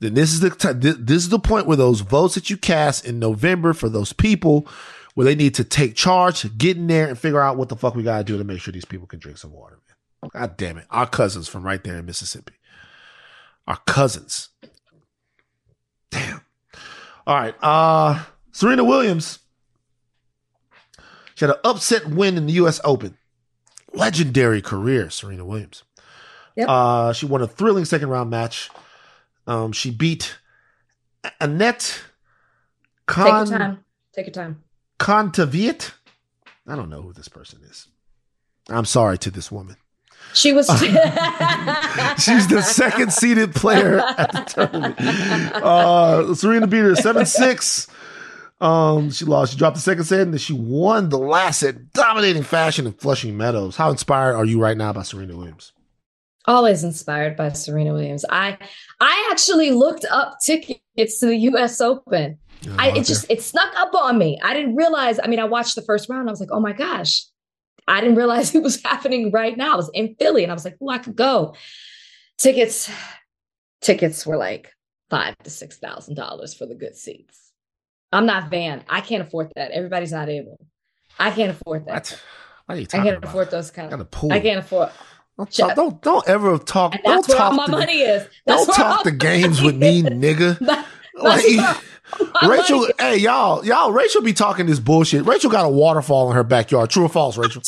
Then this is the t- this is the point where those votes that you cast in November for those people, where they need to take charge, get in there, and figure out what the fuck we gotta do to make sure these people can drink some water. God damn it. Our cousins from right there in Mississippi. Our cousins. Damn. All right. Uh, Serena Williams. She had an upset win in the U S Open. Legendary career, Serena Williams. Yep. Uh, she won a thrilling second round match. Um, she beat Annette Con- Take your time. Take your time. Contaviate. I don't know who this person is. I'm sorry to this woman. She was. She's the second seeded player at the tournament. Uh, Serena beat her seven six. Um, she lost. She dropped the second set, and then she won the last set, dominating fashion in Flushing Meadows. How inspired are you right now by Serena Williams? Always inspired by Serena Williams. I I actually looked up tickets to the U S Open. You know, I, it just it snuck up on me. I didn't realize. I mean, I watched the first round. I was like, oh my gosh. I didn't realize it was happening right now. I was in Philly and I was like, oh, I could go. Tickets, tickets were like five to six thousand dollars for the good seats. I'm not Van. I can't afford that. Everybody's not able. I can't afford that. What? What are you talking I can't about? afford those kind of I can't afford. Don't talk, don't, don't ever talk. And that's where all my money is. Don't talk the games with me, nigga. Like, Rachel, hey y'all, y'all. Rachel be talking this bullshit. Rachel got a waterfall in her backyard. True or false, Rachel?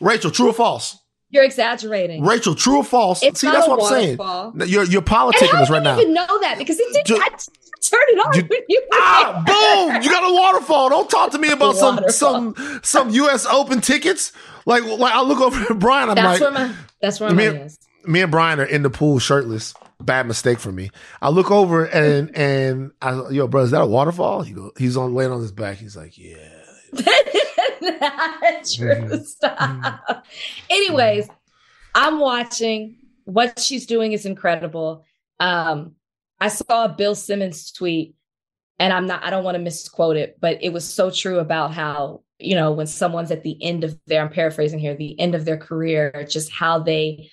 Rachel, true or false? You're exaggerating. Rachel, true or false? It's See, not that's a what waterfall. I'm saying. You're you're politicking us right now. I didn't even know that because it didn't. Ju- I t- turned it on. You, when you ah, there. Boom! You got a waterfall. Don't talk to me about some some some U S Open tickets. Like like I look over at Brian. I'm that's like, where my, that's where me, my money is. Me and Brian are in the pool shirtless. Bad mistake for me. I look over and and I, yo, bro, is that a waterfall? He go, he's on laying on his back. He's like, yeah. That's true. Stop. Anyways, I'm watching. What she's doing is incredible. Um, I saw a Bill Simmons tweet, and I'm not. I don't want to misquote it, but it was so true about how you know when someone's at the end of their. I'm paraphrasing here. The end of their career, just how they.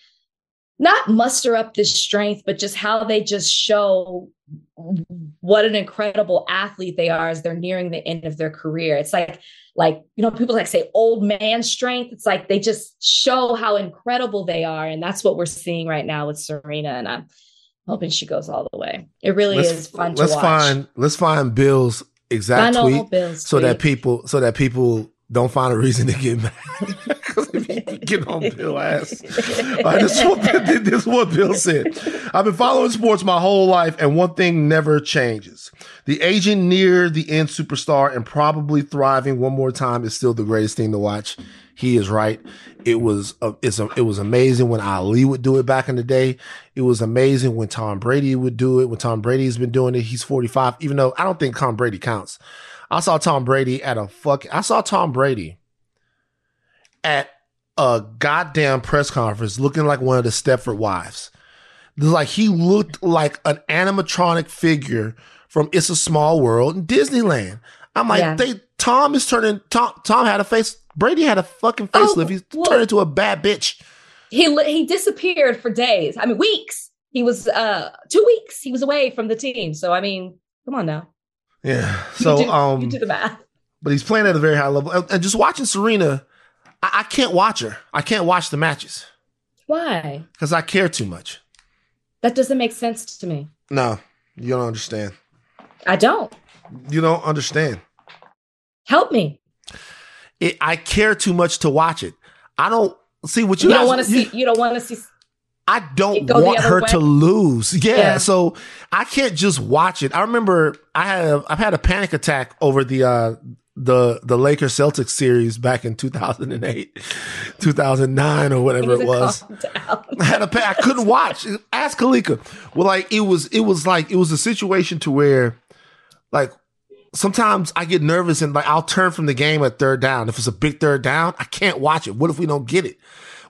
Not muster up this strength, but just how they just show what an incredible athlete they are as they're nearing the end of their career. It's like, like, you know, people like say old man strength. It's like, they just show how incredible they are. And that's what we're seeing right now with Serena. And I'm hoping she goes all the way. It really let's, is fun let's to watch. Find, let's find Bill's exact find tweet Bill's so tweet. that people, so that people don't find a reason to get mad. Get on Bill ass. Uh, this, is what, this is what Bill said. I've been following sports my whole life, and one thing never changes. The aging near the end superstar and probably thriving one more time is still the greatest thing to watch. He is right. It was a, it's a, it was amazing when Ali would do it back in the day. It was amazing when Tom Brady would do it. When Tom Brady's been doing it, he's forty-five, even though I don't think Tom Brady counts. I saw Tom Brady at a fuck. I saw Tom Brady at a goddamn press conference looking like one of the Stepford Wives. Like, he looked like an animatronic figure from It's a Small World in Disneyland. I'm like, yeah. they Tom is turning. Tom Tom had a face. Brady had a fucking facelift. Oh, He's well, turned into a bad bitch. He he disappeared for days. I mean, weeks. He was uh two weeks. He was away from the team. So I mean, come on now. Yeah. So you do, um, you do the math. But he's playing at a very high level, and, and just watching Serena, I, I can't watch her. I can't watch the matches. Why? Because I care too much. That doesn't make sense to me. No, you don't understand. I don't. You don't understand. Help me. It, I care too much to watch it. I don't see what you, you guys, don't want to see. You don't want to see. I don't want her way. to lose. Yeah, yeah. So I can't just watch it. I remember I had a, I've had a panic attack over the uh, the the Lakers Celtics series back in two thousand eight, two thousand nine or whatever it was. I had a pa- I couldn't watch. Ask Kalika. Well, like it was it was like it was a situation to where like. Sometimes I get nervous and like I'll turn from the game at third down. If it's a big third down, I can't watch it. What if we don't get it?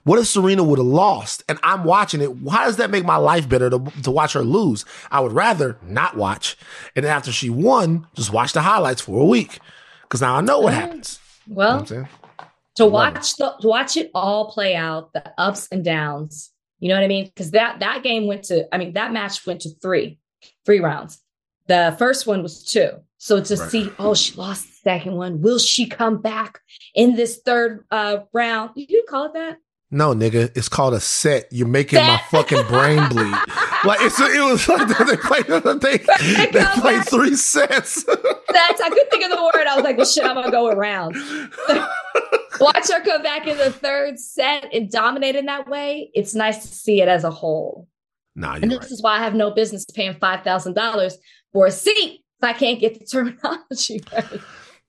What if Serena would have lost and I'm watching it? Why does that make my life better to, to watch her lose? I would rather not watch. And after she won, just watch the highlights for a week because now I know what happens. Well, you know what to watch the, to watch it all play out, the ups and downs. You know what I mean? Because that that game went to, I mean, that match went to three, three rounds. The first one was two. So to right. see, oh, she lost the second one. Will she come back in this third uh, round? You didn't call it that? No, nigga. It's called a set. You're making set. my fucking brain bleed. Like it's, it was like they played they, they played three sets. That's I couldn't think of the word. I was like, well, shit, I'm going to go with rounds. Watch her come back in the third set and dominate in that way. It's nice to see it as a whole. Nah, you're and this right. is why I have no business paying five thousand dollars for a seat. I can't get the terminology right.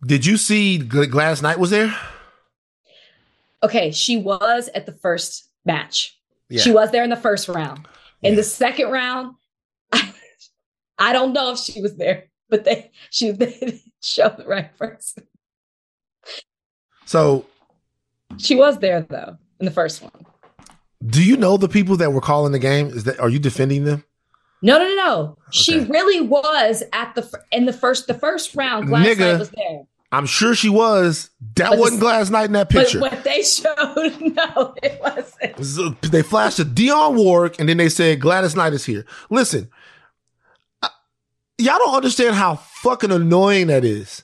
Did you see Gladys Knight was there? Okay, she was at the first match. Yeah. She was there in the first round. In yeah. the second round, I, I don't know if she was there, but they she they didn't show the right person. So she was there though in the first one. Do you know the people that were calling the game? Is that are you defending them? No, no, no, no. Okay. She really was at the in the first the first round. Gladys Nigga, Knight was there. I'm sure she was. That but wasn't Gladys Knight in that picture. But what they showed, no, it wasn't. So they flashed a Dionne Warwick, and then they said Gladys Knight is here. Listen, I, y'all don't understand how fucking annoying that is.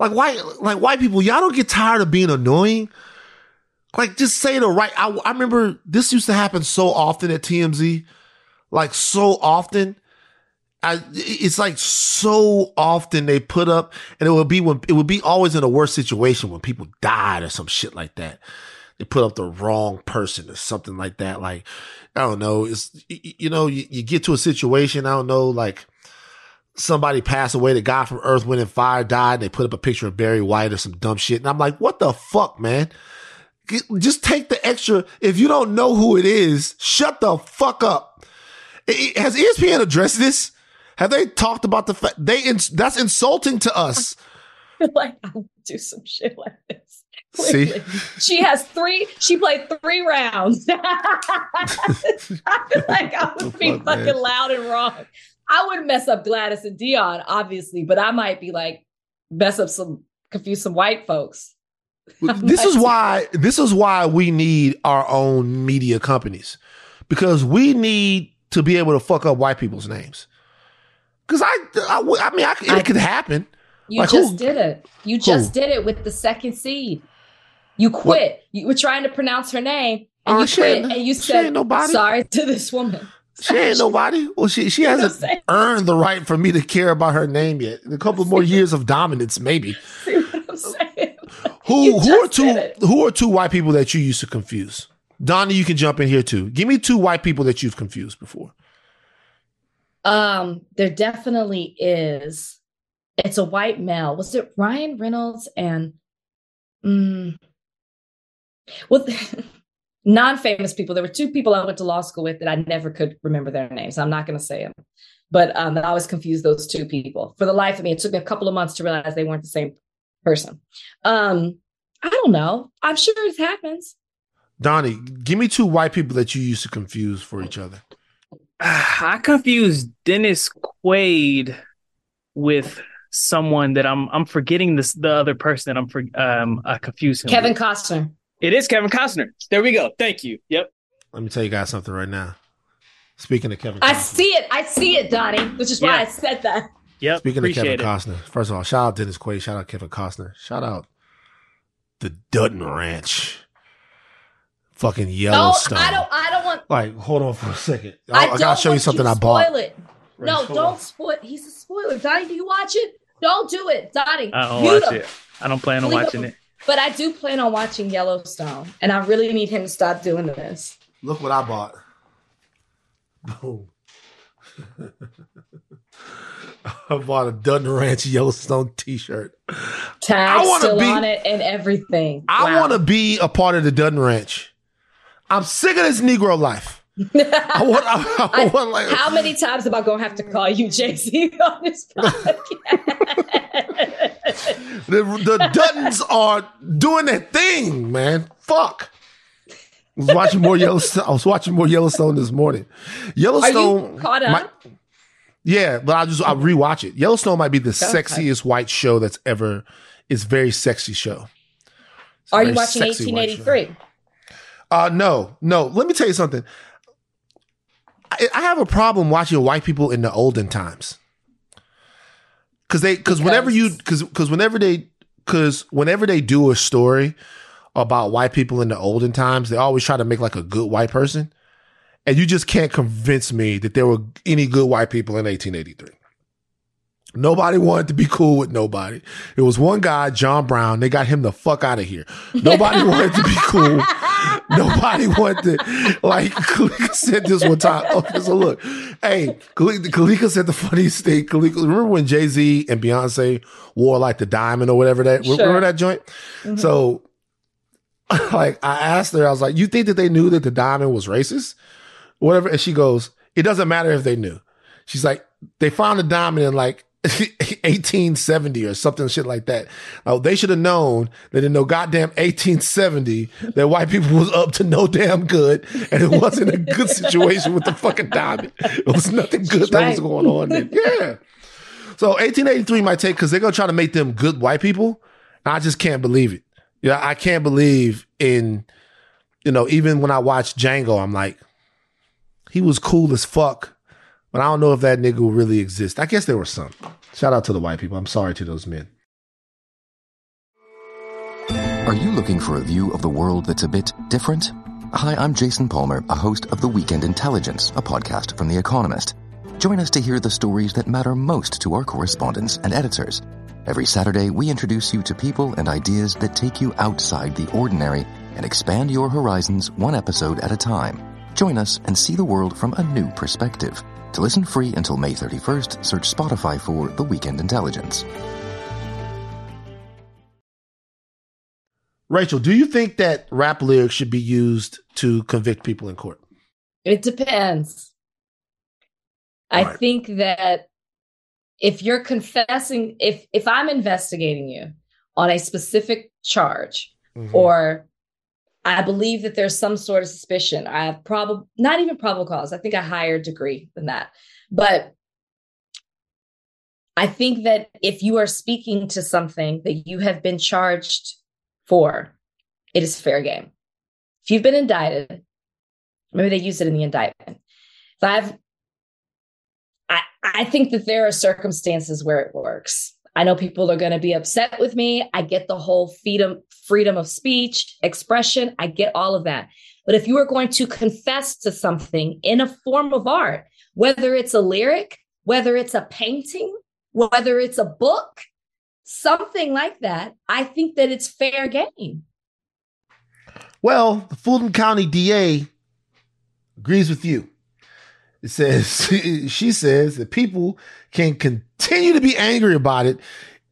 Like white, like white people, y'all don't get tired of being annoying. Like just say the right. I, I remember this used to happen so often at T M Z. Like so often, I, it's like so often they put up, and it would be when it would be always in a worse situation when people died or some shit like that. They put up the wrong person or something like that. Like I don't know, it's you know you, you get to a situation. I don't know, like somebody passed away. The guy from Earth, Wind and Fire died. And they put up a picture of Barry White or some dumb shit, and I'm like, what the fuck, man? Just take the extra. If you don't know who it is, shut the fuck up. Has E S P N addressed this? Have they talked about the fact they ins- that's insulting to us? Like I would do some shit like this. Clearly. See, she has three. She played three rounds. I feel like I would be fuck, fucking man. loud and wrong. I would mess up Gladys and Dionne, obviously, but I might be like mess up some, confuse some white folks. This is why. This is why we need our own media companies because we need. To be able to fuck up white people's names. Because I, I, I mean, I, it I, could happen. You like, just who, did it. You just who? did it with the second seed. You quit. What? You were trying to pronounce her name. And uh, you quit. And you said, sorry to this woman. She ain't nobody. Well, she, she hasn't you know earned the right for me to care about her name yet. In a couple more years of dominance, maybe. See what I'm saying? Who, who, are two, who are two white people that you used to confuse? Donna, you can jump in here too. Give me two white people that you've confused before. Um, there definitely is It's a white male. Was it Ryan Reynolds and um, well, non-famous people? There were two people I went to law school with that I never could remember their names. I'm not going to say them, but um, I always confused those two people. For the life of me, it took me a couple of months to realize they weren't the same person. Um, I don't know. I'm sure it happens. Donnie, give me two white people that you used to confuse for each other. I confused Dennis Quaid with someone that I'm I'm forgetting this the other person that I'm for, um I confused him. Kevin with. Costner. It is Kevin Costner. There we go. Thank you. Yep. Let me tell you guys something right now. Speaking of Kevin Costner. I see it. I see it, Donnie, which is yeah. why I said that. Yep. Speaking of Kevin it. Costner, first of all, shout out Dennis Quaid, shout out Kevin Costner, shout out the Dutton Ranch. Fucking Yellowstone. Oh, I don't. I don't want. Like, hold on for a second. I, I, I gotta show you something you I bought. Spoil it. No, Rachel. Don't spoil. He's a spoiler. Donnie, do you watch it? Don't do it, Donnie. I don't watch it. I don't plan on watching it. But I do plan on watching Yellowstone, and I really need him to stop doing this. Look what I bought. Boom. I bought a Dutton Ranch Yellowstone T-shirt. Tags still be, on it and everything. I wow. want to be a part of the Dutton Ranch. I'm sick of this Negro life. I want, I, I want, like, how many times am I going to have to call you Jay-Z on this podcast? the, the Duttons are doing their thing, man. Fuck. I was watching more Yellowstone. I was watching more Yellowstone this morning. Yellowstone. Are you caught up? My, yeah, but I just I rewatch it. Yellowstone might be the okay. sexiest white show that's ever. It's very sexy show. It's are you watching eighteen eighty-three? Uh, no, no. Let me tell you something. I, I have a problem watching white people in the olden times. Cause they, cause because. whenever you, cause, cause whenever they, cause whenever they do a story about white people in the olden times, they always try to make like a good white person. And you just can't convince me that there were any good white people in eighteen eighty-three. Nobody wanted to be cool with nobody. It was one guy, John Brown. They got him the fuck out of here. Nobody wanted to be cool. Nobody wanted to, like, Kalika said this one time. Okay, so look, hey, Kalika, Kalika said the funniest thing. Kalika, remember when Jay-Z and Beyonce wore like the diamond or whatever that, sure. remember that joint? Mm-hmm. So, like, I asked her, I was like, you think that they knew that the diamond was racist? Whatever. And she goes, it doesn't matter if they knew. She's like, they found the diamond in like eighteen seventy or something, shit like that. Oh, they should have known that in no goddamn eighteen seventy that white people was up to no damn good, and it wasn't a good situation with the fucking diamond. It was nothing good She's that right. was going on then. Yeah. So eighteen eighty-three might take, because they're going to try to make them good white people. And I just can't believe it. Yeah, I can't believe in, you know, even when I watch Django, I'm like, he was cool as fuck, but I don't know if that nigga will really exist. I guess there were some. Shout out to the white people. I'm sorry to those men. Are you looking for a view of the world that's a bit different? Hi, I'm Jason Palmer, a host of The Weekend Intelligence, a podcast from The Economist. Join us to hear the stories that matter most to our correspondents and editors. Every Saturday, we introduce you to people and ideas that take you outside the ordinary and expand your horizons one episode at a time. Join us and see the world from a new perspective. To listen free until May thirty-first, search Spotify for The Weekend Intelligence. Rachel, do you think that rap lyrics should be used to convict people in court? It depends. All I right. think that if you're confessing, if, if I'm investigating you on a specific charge mm-hmm. or I believe that there's some sort of suspicion. I have probably not even probable cause. I think a higher degree than that. But I think that if you are speaking to something that you have been charged for, it is fair game. If you've been indicted, maybe they use it in the indictment. So I've, I, I think that there are circumstances where it works. I know people are going to be upset with me. I get the whole freedom, freedom of speech, expression. I get all of that. But if you are going to confess to something in a form of art, whether it's a lyric, whether it's a painting, whether it's a book, something like that, I think that it's fair game. Well, the Fulton County D A agrees with you. It says, she says that people can continue to be angry about it,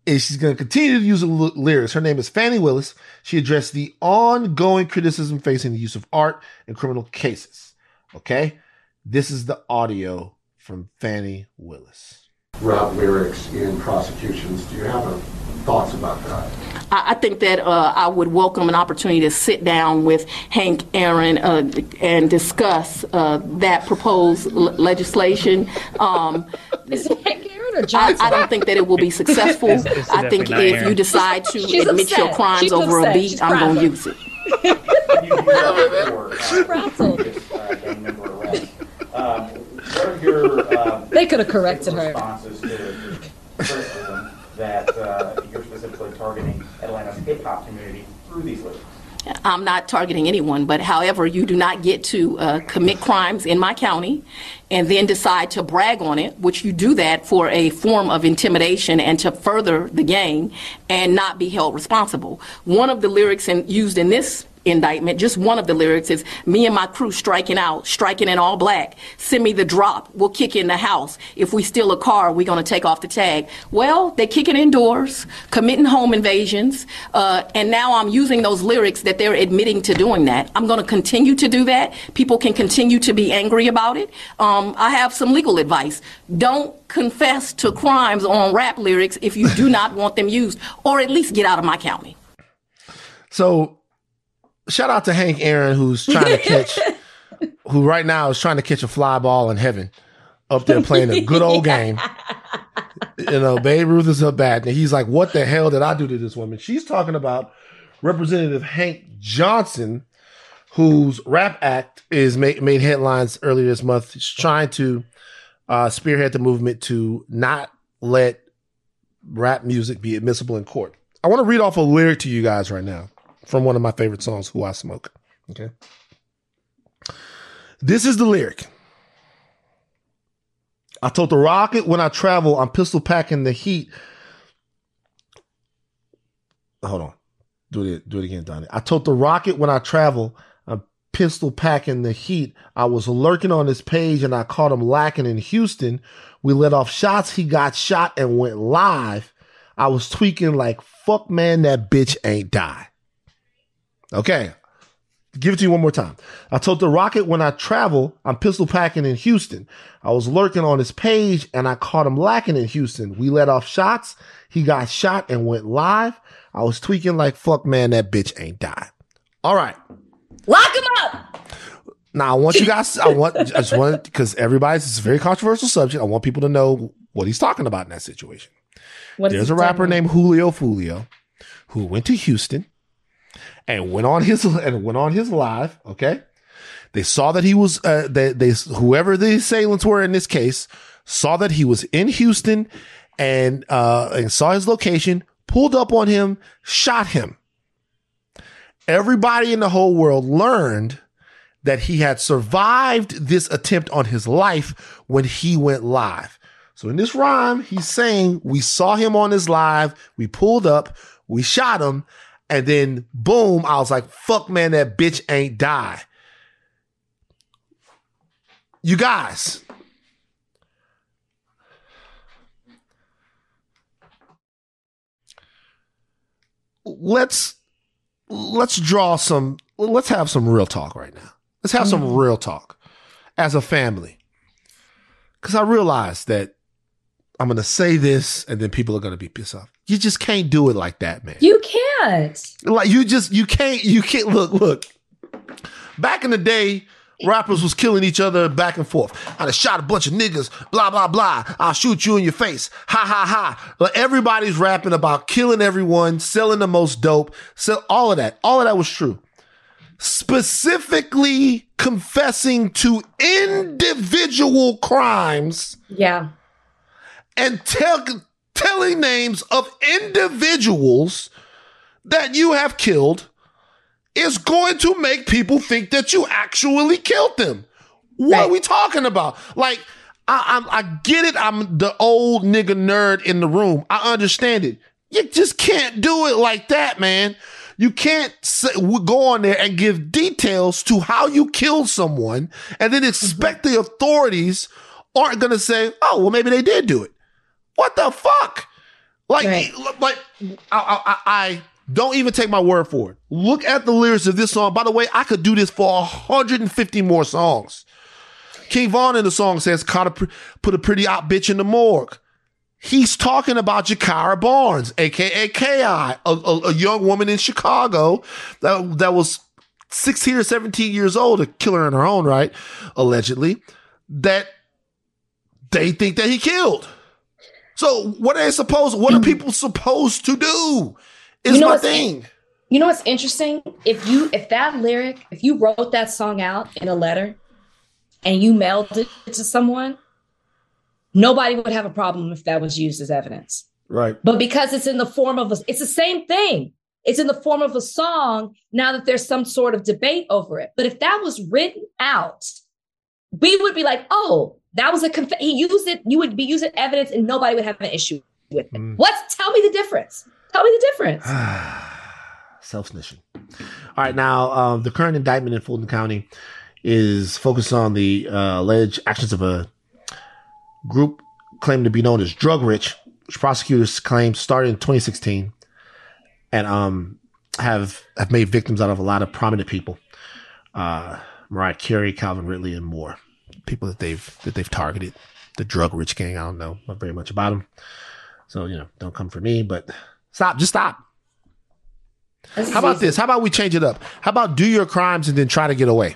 and she's going to continue to use the lyrics. Her name is Fani Willis. She addressed the ongoing criticism facing the use of art in criminal cases. Okay? This is the audio from Fani Willis. Rob lyrics in prosecutions. Do you have a thoughts about that? I, I think that uh, I would welcome an opportunity to sit down with Hank Aaron uh, and discuss uh, that proposed l- legislation. Um, Is it Hank Aaron or Johnson? I, I don't think that it will be successful. It's, it's I think if Aaron. you decide to She's admit upset. your crimes She's over upset. a beat, She's I'm going to use it. She's rattled. um, they could have corrected her. Responses to criticism that uh, you're specifically targeting Atlanta's hip-hop community through these lyrics. I'm not targeting anyone, but however, you do not get to uh, commit crimes in my county and then decide to brag on it, which you do that for a form of intimidation and to further the game and not be held responsible. One of the lyrics in, used in this indictment, just one of the lyrics is, me and my crew striking out, striking in all black, send me the drop, we'll kick in the house, if we steal a car, we're going to take off the tag. Well, they're kicking indoors, committing home invasions, uh, and now I'm using those lyrics that they're admitting to doing that. I'm going to continue to do that. People can continue to be angry about it. Um, I have some legal advice. Don't confess to crimes on rap lyrics if you do not want them used, or at least get out of my county. So, shout out to Hank Aaron, who's trying to catch, who right now is trying to catch a fly ball in heaven up there playing a good old game. You know, Babe Ruth is up bat, and he's like, what the hell did I do to this woman? She's talking about Representative Hank Johnson, whose rap act is made, made headlines earlier this month. He's trying to uh, spearhead the movement to not let rap music be admissible in court. I want to read off a lyric to you guys right now from one of my favorite songs, Who I Smoke. Okay. This is the lyric. I tote the rocket when I travel. I'm pistol packing the heat. Hold on. Do it, do it again, Donnie. I tote the rocket when I travel. I'm pistol packing the heat. I was lurking on his page and I caught him lacking in Houston. We let off shots. He got shot and went live. I was tweaking like, fuck, man, that bitch ain't die. Okay, give it to you one more time. I told the rocket when I travel, I'm pistol packing in Houston. I was lurking on his page and I caught him lacking in Houston. We let off shots. He got shot and went live. I was tweaking like, fuck, man, that bitch ain't died. All right. Lock him up. Now, I want you guys, I want, I just want, because everybody's, it's a very controversial subject. I want people to know what he's talking about in that situation. What There's a rapper named Julio Fulio who went to Houston and went on his and went on his live. Okay, they saw that he was uh, they they whoever the assailants were in this case saw that he was in Houston and uh, and saw his location, pulled up on him, shot him. Everybody in the whole world learned that he had survived this attempt on his life when he went live. So in this rhyme, he's saying we saw him on his live, we pulled up, we shot him. And then, boom, I was like, fuck, man, that bitch ain't die. You guys. Let's, let's draw some, let's have some real talk right now. Let's have some real talk as a family. Because I realize that I'm going to say this and then people are going to be pissed off. You just can't do it like that, man. You can't. Like you just, you can't, you can't look, look. Back in the day, rappers was killing each other back and forth. I done shot a bunch of niggas, blah, blah, blah. I'll shoot you in your face. Ha, ha, ha. Like everybody's rapping about killing everyone, selling the most dope. So all of that, all of that was true. Specifically confessing to individual crimes. Yeah. And tell, telling names of individuals that you have killed is going to make people think that you actually killed them. What right. are we talking about? Like, I, I, I get it. I'm the old nigga nerd in the room. I understand it. You just can't do it like that, man. You can't go on there and give details to how you killed someone and then expect the authorities aren't going to say, oh, well, maybe they did do it. What the fuck? Like, right. like I, I, I don't even take my word for it. Look at the lyrics of this song. By the way, I could do this for one hundred fifty more songs. King Von in the song says, caught a, put a pretty out bitch in the morgue. He's talking about Jakara Barnes, a k a. K I, a, a, a young woman in Chicago that, that was sixteen or seventeen years old, a killer in her own right, allegedly, that they think that he killed. So what are they supposed, what are people supposed to do? Is you know my thing. In, you know what's interesting? If you, if that lyric, if you wrote that song out in a letter and you mailed it to someone, nobody would have a problem if that was used as evidence. Right. But because it's in the form of, a, it's the same thing. It's in the form of a song now that there's some sort of debate over it. But if that was written out, we would be like, oh, that was a, conf- he used it, you would be using evidence and nobody would have an issue with it. Mm. What's, tell me the difference. Tell me the difference. Self-snitching. All right. Now, uh, the current indictment in Fulton County is focused on the uh, alleged actions of a group claimed to be known as Drug Rich, which prosecutors claim started in twenty sixteen and um, have have made victims out of a lot of prominent people, uh, Mariah Carey, Calvin Ridley, and more people that they've that they've targeted. The Drug Rich gang, I don't know very much about them, so you know, don't come for me. But stop, just stop. This How about easy. this? How about we change it up? How about do your crimes and then try to get away?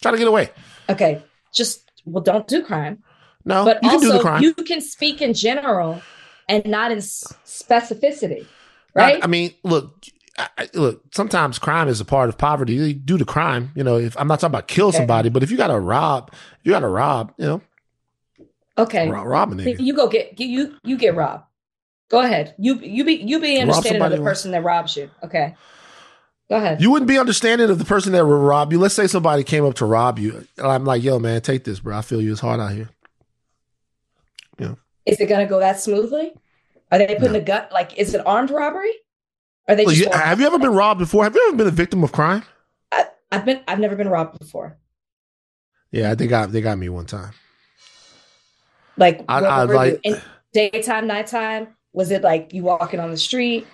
Try to get away. Okay, just well, don't do crime. No, but you also can do the crime. You can speak in general and not in specificity, right? I, I mean, look, I, look. Sometimes crime is a part of poverty. You do the crime, you know. If I'm not talking about kill okay. somebody, but if you got to rob, you got to rob, you know. Okay, rob, rob a nigga. You go get you. You get robbed. Go ahead. You you be you be understanding of the person that robs you. Okay. Go ahead. You wouldn't be understanding of the person that would rob you. Let's say somebody came up to rob you. I'm like, yo, man, take this, bro. I feel you. It's hard out here. Yeah. Is it going to go that smoothly? Are they putting no. a gun? Like, is it armed robbery? Are they? Well, just you, have you ever been robbed before? Have you ever been a victim of crime? I, I've been. I've never been robbed before. Yeah, they got they got me one time. Like, I, I like in daytime, nighttime. Was it like you walking on the street?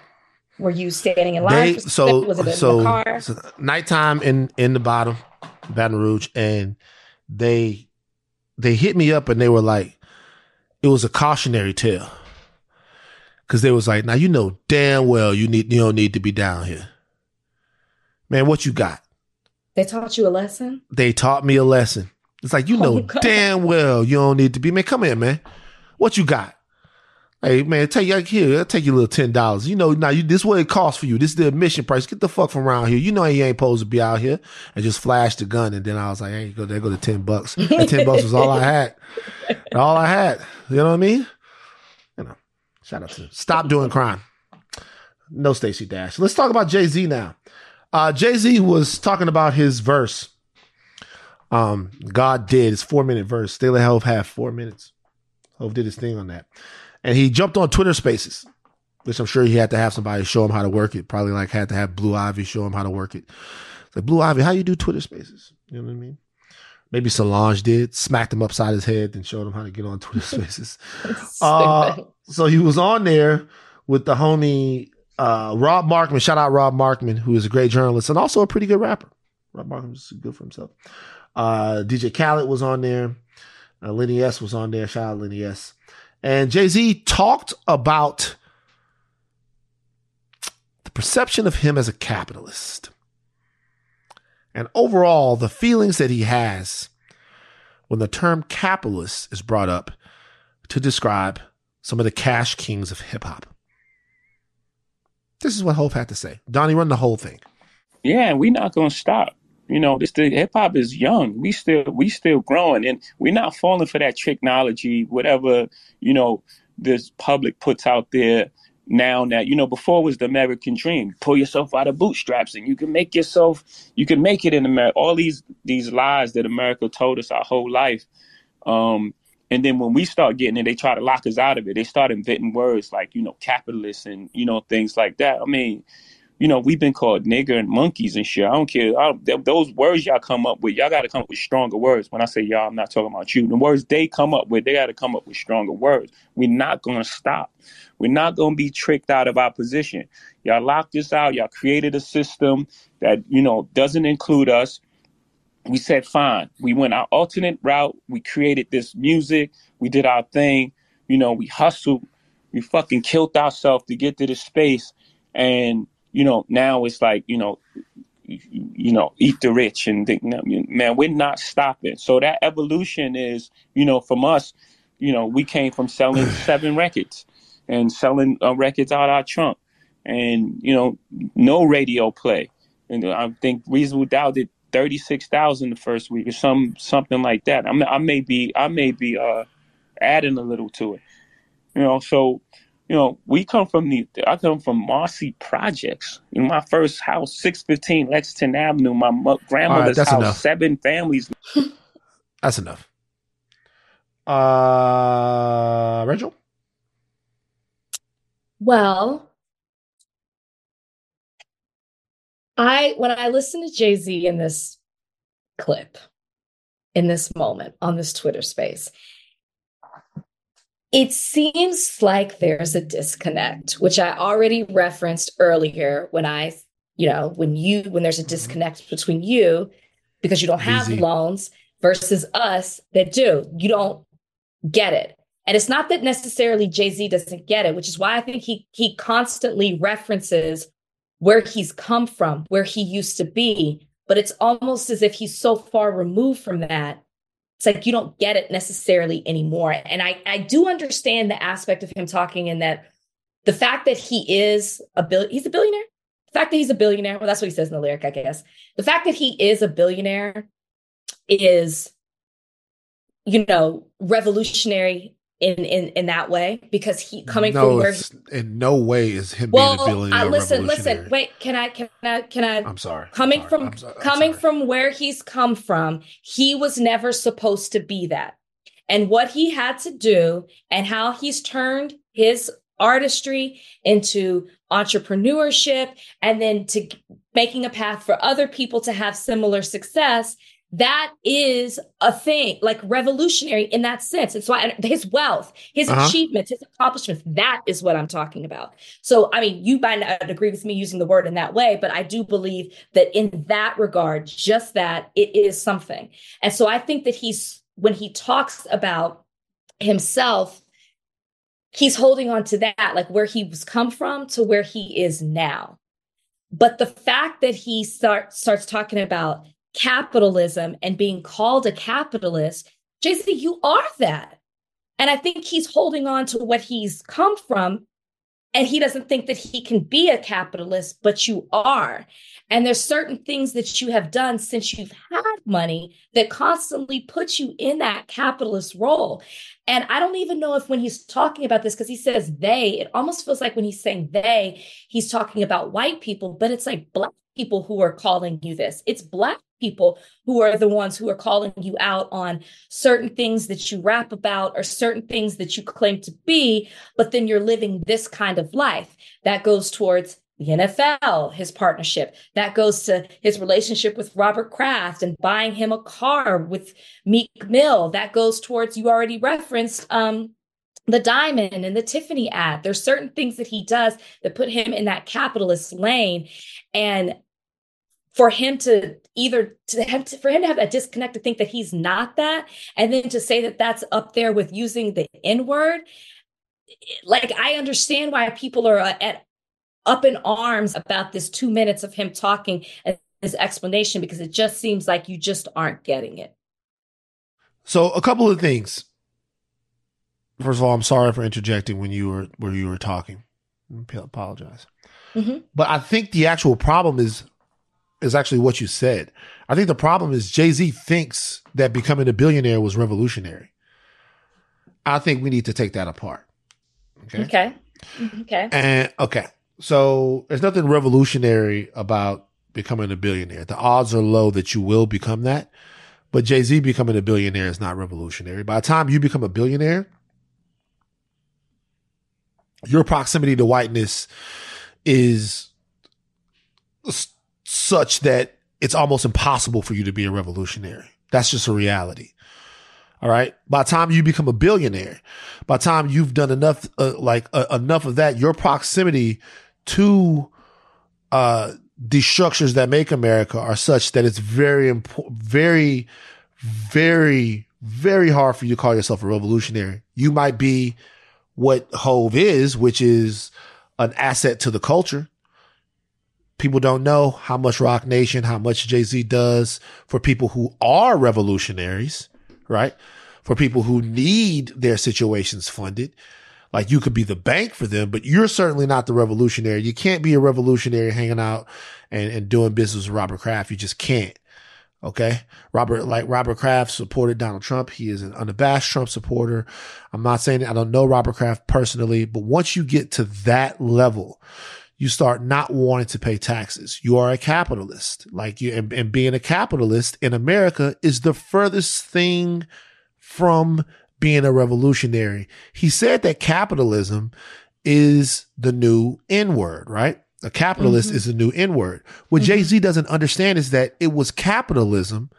Were you standing in line? They, so, was it in so, the car? so nighttime in, in the bottom, Baton Rouge, and they they hit me up and they were like, it was a cautionary tale, because they was like, now you know damn well you need you don't need to be down here, man. What you got? They taught you a lesson. They taught me a lesson. It's like you know oh, damn well you don't need to be man. Come here, man. What you got? Hey man, take you here. I'll take you a little ten dollars. You know now you this is what it costs for you. This is the admission price. Get the fuck from around here. You know you ain't supposed to be out here. And just flashed the gun, and then I was like, hey, go there, go to ten bucks. That ten bucks was all I had. All I had. You know what I mean? You know. Shout out to them. Stop doing crime. No Stacey Dash. Let's talk about Jay-Z now. Uh, Jay-Z was talking about his verse. Um, God did his four minute verse. They let Hove have four minutes. Hove did his thing on that. And he jumped on Twitter Spaces, which I'm sure he had to have somebody show him how to work it. Probably like had to have Blue Ivy show him how to work it. It's like, Blue Ivy, how you do Twitter Spaces? You know what I mean? Maybe Solange did, smacked him upside his head and showed him how to get on Twitter Spaces. so, uh, so he was on there with the homie uh, Rob Markman. Shout out Rob Markman, who is a great journalist and also a pretty good rapper. Rob Markman is good for himself. Uh, D J Khaled was on there. Uh, Lenny S was on there. Shout out Lenny S. And Jay-Z talked about the perception of him as a capitalist and overall the feelings that he has when the term capitalist is brought up to describe some of the cash kings of hip hop. This is what Hove had to say. Donnie, run the whole thing. Yeah, we're not going to stop. You know, this the hip hop is young. We still we still growing, and we're not falling for that technology, whatever, you know, this public puts out there now that, you know, before was the American dream. Pull yourself out of bootstraps and you can make yourself you can make it in America. All these these lies that America told us our whole life. Um, and then when we start getting it, they try to lock us out of it. They start inventing words like, you know, capitalists and, you know, things like that. I mean, you know, we've been called nigger and monkeys and shit. I don't care. I, th- those words y'all come up with, y'all got to come up with stronger words. When I say y'all, I'm not talking about you. The words they come up with, they got to come up with stronger words. We're not going to stop. We're not going to be tricked out of our position. Y'all locked us out. Y'all created a system that, you know, doesn't include us. We said, fine. We went our alternate route. We created this music. We did our thing. You know, we hustled. We fucking killed ourselves to get to this space. And, you know, now it's like, you know, you know, eat the rich and think, man, we're not stopping. So that evolution is, you know, from us, you know, we came from selling seven records and selling uh, records out our trunk and, you know, no radio play. And I think Reasonable Doubt did thirty-six thousand the first week or some something like that. I'm, I may be I may be uh, adding a little to it, you know, so. You know, we come from the, I come from Marcy Projects. In my first house, six fifteen Lexington Avenue, my mo- grandmother's right, house, enough. Seven families. That's enough. Uh, Rachel? Well, I, when I listened to Jay-Z in this clip, in this moment, on this Twitter space, it seems like there's a disconnect, which I already referenced earlier when I, you know, when you, when there's a disconnect mm-hmm. between you because you don't have Easy. loans versus us that do. You don't get it. And it's not that necessarily Jay-Z doesn't get it, which is why I think he he constantly references where he's come from, where he used to be. But it's almost as if he's so far removed from that. It's like you don't get it necessarily anymore. And I, I do understand the aspect of him talking in that the fact that he is a bill, he's a billionaire. The fact that he's a billionaire, well, that's what he says in the lyric, I guess. The fact that he is a billionaire is, you know, revolutionary in in, in that way because he coming no, from where he, in no way is him well, being a billionaire. Well, listen, listen, wait, can I can I can I I'm sorry. Coming I'm sorry, from I'm sorry, I'm coming sorry. from where he's come from, he was never supposed to be that. And what he had to do and how he's turned his artistry into entrepreneurship and then to making a path for other people to have similar success. That is a thing, like revolutionary in that sense. It's why his wealth, his uh-huh. achievements, his accomplishments, that is what I'm talking about. So, I mean, you might not agree with me using the word in that way, but I do believe that in that regard, just that it is something. And so I think that he's, when he talks about himself, he's holding on to that, like where he was come from to where he is now. But the fact that he start, starts talking about capitalism and being called a capitalist, Jay-Z, you are that. And I think he's holding on to what he's come from and he doesn't think that he can be a capitalist, but you are. And there's certain things that you have done since you've had money that constantly put you in that capitalist role. And I don't even know if when he's talking about this, because he says they, it almost feels like when he's saying they, he's talking about white people, but it's like black people who are calling you this. It's black people who are the ones who are calling you out on certain things that you rap about or certain things that you claim to be, but then you're living this kind of life. That goes towards the N F L, his partnership. That goes to his relationship with Robert Kraft and buying him a car with Meek Mill. That goes towards, you already referenced, um, the Diamond and the Tiffany ad. There's certain things that he does that put him in that capitalist lane. And for him to either to have to, for him to have that disconnect to think that he's not that, and then to say that that's up there with using the N-word, like I understand why people are at up in arms about this two minutes of him talking and his explanation, because it just seems like you just aren't getting it. So a couple of things. First of all, I'm sorry for interjecting when you were where you were talking. I apologize, mm-hmm. but I think the actual problem is. is actually what you said. I think the problem is Jay-Z thinks that becoming a billionaire was revolutionary. I think we need to take that apart. Okay. Okay. Okay. And okay. So there's nothing revolutionary about becoming a billionaire. The odds are low that you will become that, but Jay-Z becoming a billionaire is not revolutionary. By the time you become a billionaire, your proximity to whiteness is such that it's almost impossible for you to be a revolutionary. That's just a reality. All right. By the time you become a billionaire, by the time you've done enough, uh, like uh, enough of that, your proximity to uh, the structures that make America are such that it's very important, very, very, very hard for you to call yourself a revolutionary. You might be what Hove is, which is an asset to the culture. People don't know how much Rock Nation, how much Jay-Z does for people who are revolutionaries, right? For people who need their situations funded. Like, you could be the bank for them, but you're certainly not the revolutionary. You can't be a revolutionary hanging out and, and doing business with Robert Kraft. You just can't. Okay. Robert, like Robert Kraft supported Donald Trump. He is an unabashed Trump supporter. I'm not saying I don't know Robert Kraft personally, but once you get to that level, you start not wanting to pay taxes. You are a capitalist. Like you, and, and being a capitalist in America is the furthest thing from being a revolutionary. He said that capitalism is the new N-word, right? A capitalist mm-hmm. is the new N-word. What mm-hmm. Jay-Z doesn't understand is that it was capitalism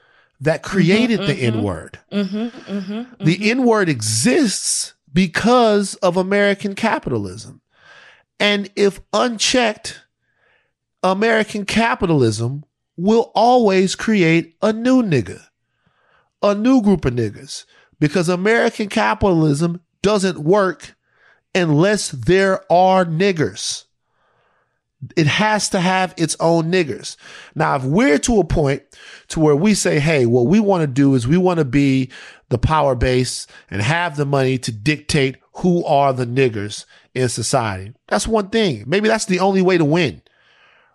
that created mm-hmm, the mm-hmm, N-word. Mm-hmm, mm-hmm, mm-hmm. The N-word exists because of American capitalism. And if unchecked, American capitalism will always create a new nigga, a new group of niggas, because American capitalism doesn't work unless there are niggers. It has to have its own niggers. Now, if we're to a point to where we say, hey, what we want to do is we want to be the power base and have the money to dictate who are the niggers in society. That's one thing. Maybe that's the only way to win,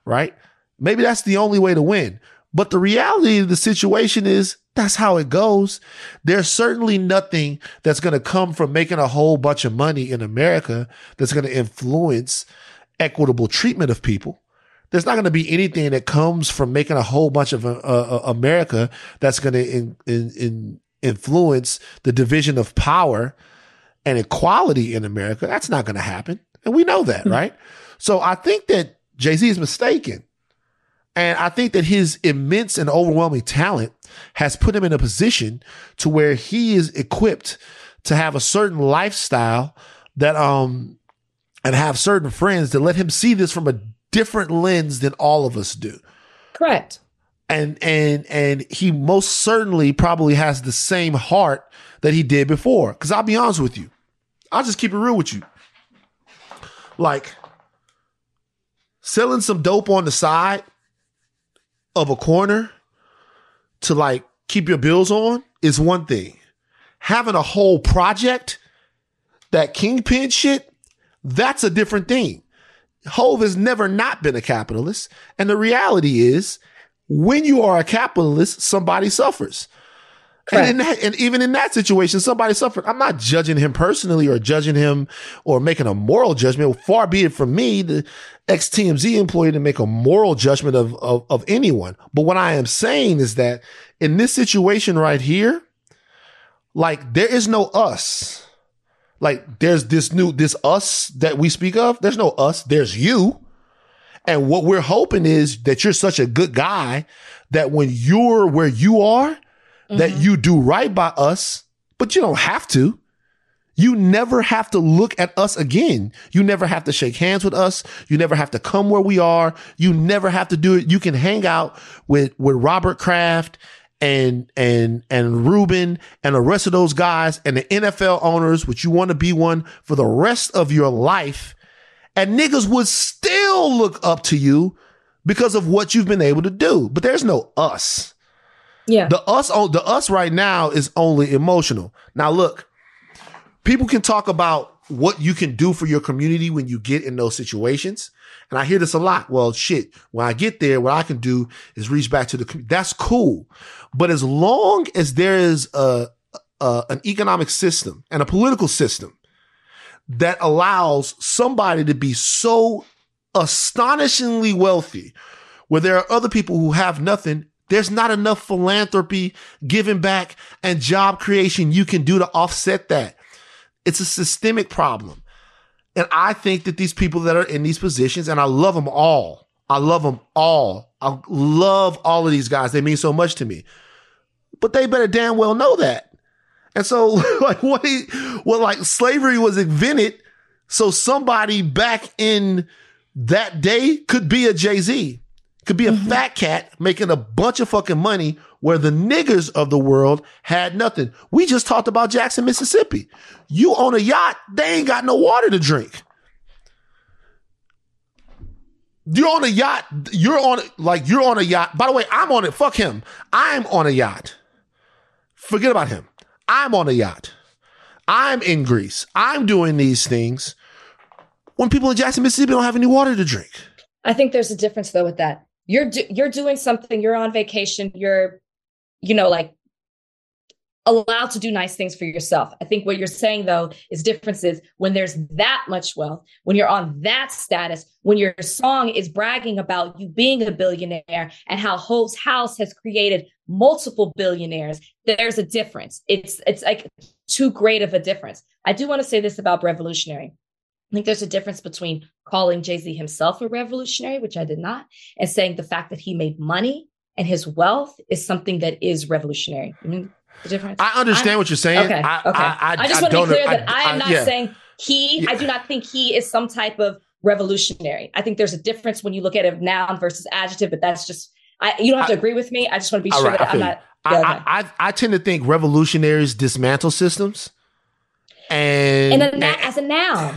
right? Maybe that's the only way to win. But the reality of the situation is that's how it goes. There's certainly nothing that's going to come from making a whole bunch of money in America that's going to influence equitable treatment of people. There's not going to be anything that comes from making a whole bunch of uh, uh, America that's going to in, in, in influence the division of power and equality in America. That's not going to happen. And we know that, mm-hmm. right? So I think that Jay-Z is mistaken. And I think that his immense and overwhelming talent has put him in a position to where he is equipped to have a certain lifestyle that, um, and have certain friends that let him see this from a different lens than all of us do. Correct. And, and, and he most certainly probably has the same heart that he did before. Cause I'll be honest with you. I'll just keep it real with you. Like, selling some dope on the side of a corner to like keep your bills on is one thing. Having a whole project, that kingpin shit, that's a different thing. Hove has never not been a capitalist. And the reality is, when you are a capitalist, somebody suffers. And, in that, and even in that situation, somebody suffered. I'm not judging him personally or judging him or making a moral judgment. Far be it from me, the ex-T M Z employee, to make a moral judgment of, of, of anyone. But what I am saying is that in this situation right here, like, there is no us. Like, there's this new, this us that we speak of. There's no us. There's you. And what we're hoping is that you're such a good guy that when you're where you are, mm-hmm. that you do right by us, but you don't have to. You never have to look at us again. You never have to shake hands with us. You never have to come where we are. You never have to do it. You can hang out with, with Robert Kraft and and and Ruben and the rest of those guys and the N F L owners, which you want to be one, for the rest of your life, and niggas would still look up to you because of what you've been able to do. But there's no us. Yeah. The us the us right now is only emotional. Now look, people can talk about what you can do for your community when you get in those situations. And I hear this a lot. Well, shit, when I get there, what I can do is reach back to the community. That's cool. But as long as there is a, a an economic system and a political system that allows somebody to be so astonishingly wealthy where there are other people who have nothing, there's not enough philanthropy, giving back, and job creation you can do to offset that. It's a systemic problem. And I think that these people that are in these positions, and I love them all. I love them all. I love all of these guys. They mean so much to me. But they better damn well know that. And so, like, what? He, well, like, slavery was invented so somebody back in that day could be a Jay-Z, could be a mm-hmm. fat cat making a bunch of fucking money where the niggers of the world had nothing. We just talked about Jackson, Mississippi. You own a yacht, they ain't got no water to drink. You're on a yacht. You're on like you're on a yacht. By the way, I'm on it. Fuck him. I'm on a yacht. Forget about him. I'm on a yacht. I'm in Greece. I'm doing these things when people in Jackson, Mississippi don't have any water to drink. I think there's a difference, though, with that. You're do- you're doing something. You're on vacation. You're, you know, like allowed to do nice things for yourself. I think what you're saying, though, is differences when there's that much wealth, when you're on that status, when your song is bragging about you being a billionaire and how Hope's House has created multiple billionaires. There's a difference. It's it's like too great of a difference. I do want to say this about revolutionary. I think there's a difference between calling Jay-Z himself a revolutionary, which I did not, and saying the fact that he made money and his wealth is something that is revolutionary. I mean, the difference. I understand I, what you're saying. Okay, I, okay. I, I, I just I want to be clear that I, I am not I, yeah. saying he, yeah. I do not think he is some type of revolutionary. I think there's a difference when you look at a noun versus adjective, but that's just, I, you don't have to I, agree with me. I just want to be sure right, that I'm not. Yeah, okay. I, I, I tend to think revolutionaries dismantle systems. And, and a, and, as a noun.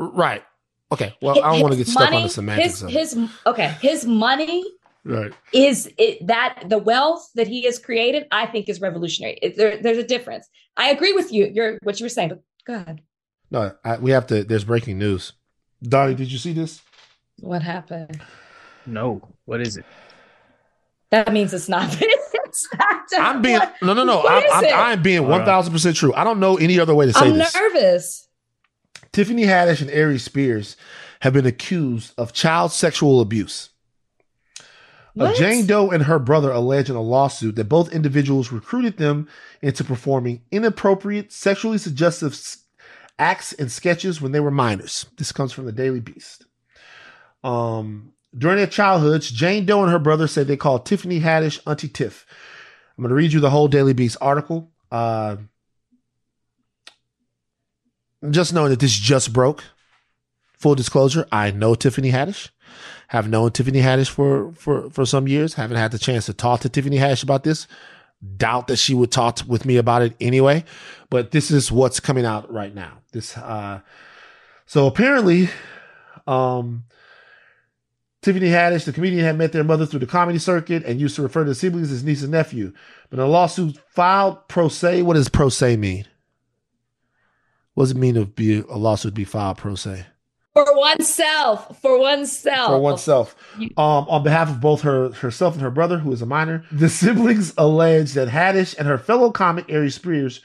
Right. Okay. Well, his, I don't want to get stuck money, on the semantics. His, of it. his okay. His money right. is it, that the wealth that he has created, I think, is revolutionary. It, there, there's a difference. I agree with you. You're what you were saying, but go ahead. No, I, we have to. There's breaking news. Donnie, did you see this? What happened? No. What is it? That means it's not. It's not I'm being what, no, no, no. I'm, I'm, I'm being one thousand percent true. I don't know any other way to say I'm this. I'm nervous. Tiffany Haddish and Aries Spears have been accused of child sexual abuse. What? Jane Doe and her brother allege in a lawsuit that both individuals recruited them into performing inappropriate, sexually suggestive acts and sketches when they were minors. This comes from the Daily Beast. Um, during their childhoods, Jane Doe and her brother said they called Tiffany Haddish Auntie Tiff. I'm going to read you the whole Daily Beast article. Uh, Just knowing that this just broke, full disclosure, I know Tiffany Haddish, have known Tiffany Haddish for, for, for some years, haven't had the chance to talk to Tiffany Haddish about this, doubt that she would talk with me about it anyway, but this is what's coming out right now. This, uh, so apparently, um, Tiffany Haddish, the comedian, had met their mother through the comedy circuit and used to refer to the siblings as niece and nephew, but in a lawsuit filed pro se, what does pro se mean? What does it mean to be a lawsuit be filed pro se? For oneself. For oneself. For oneself. Um, on behalf of both her herself and her brother, who is a minor, the siblings allege that Haddish and her fellow comic Aries Spears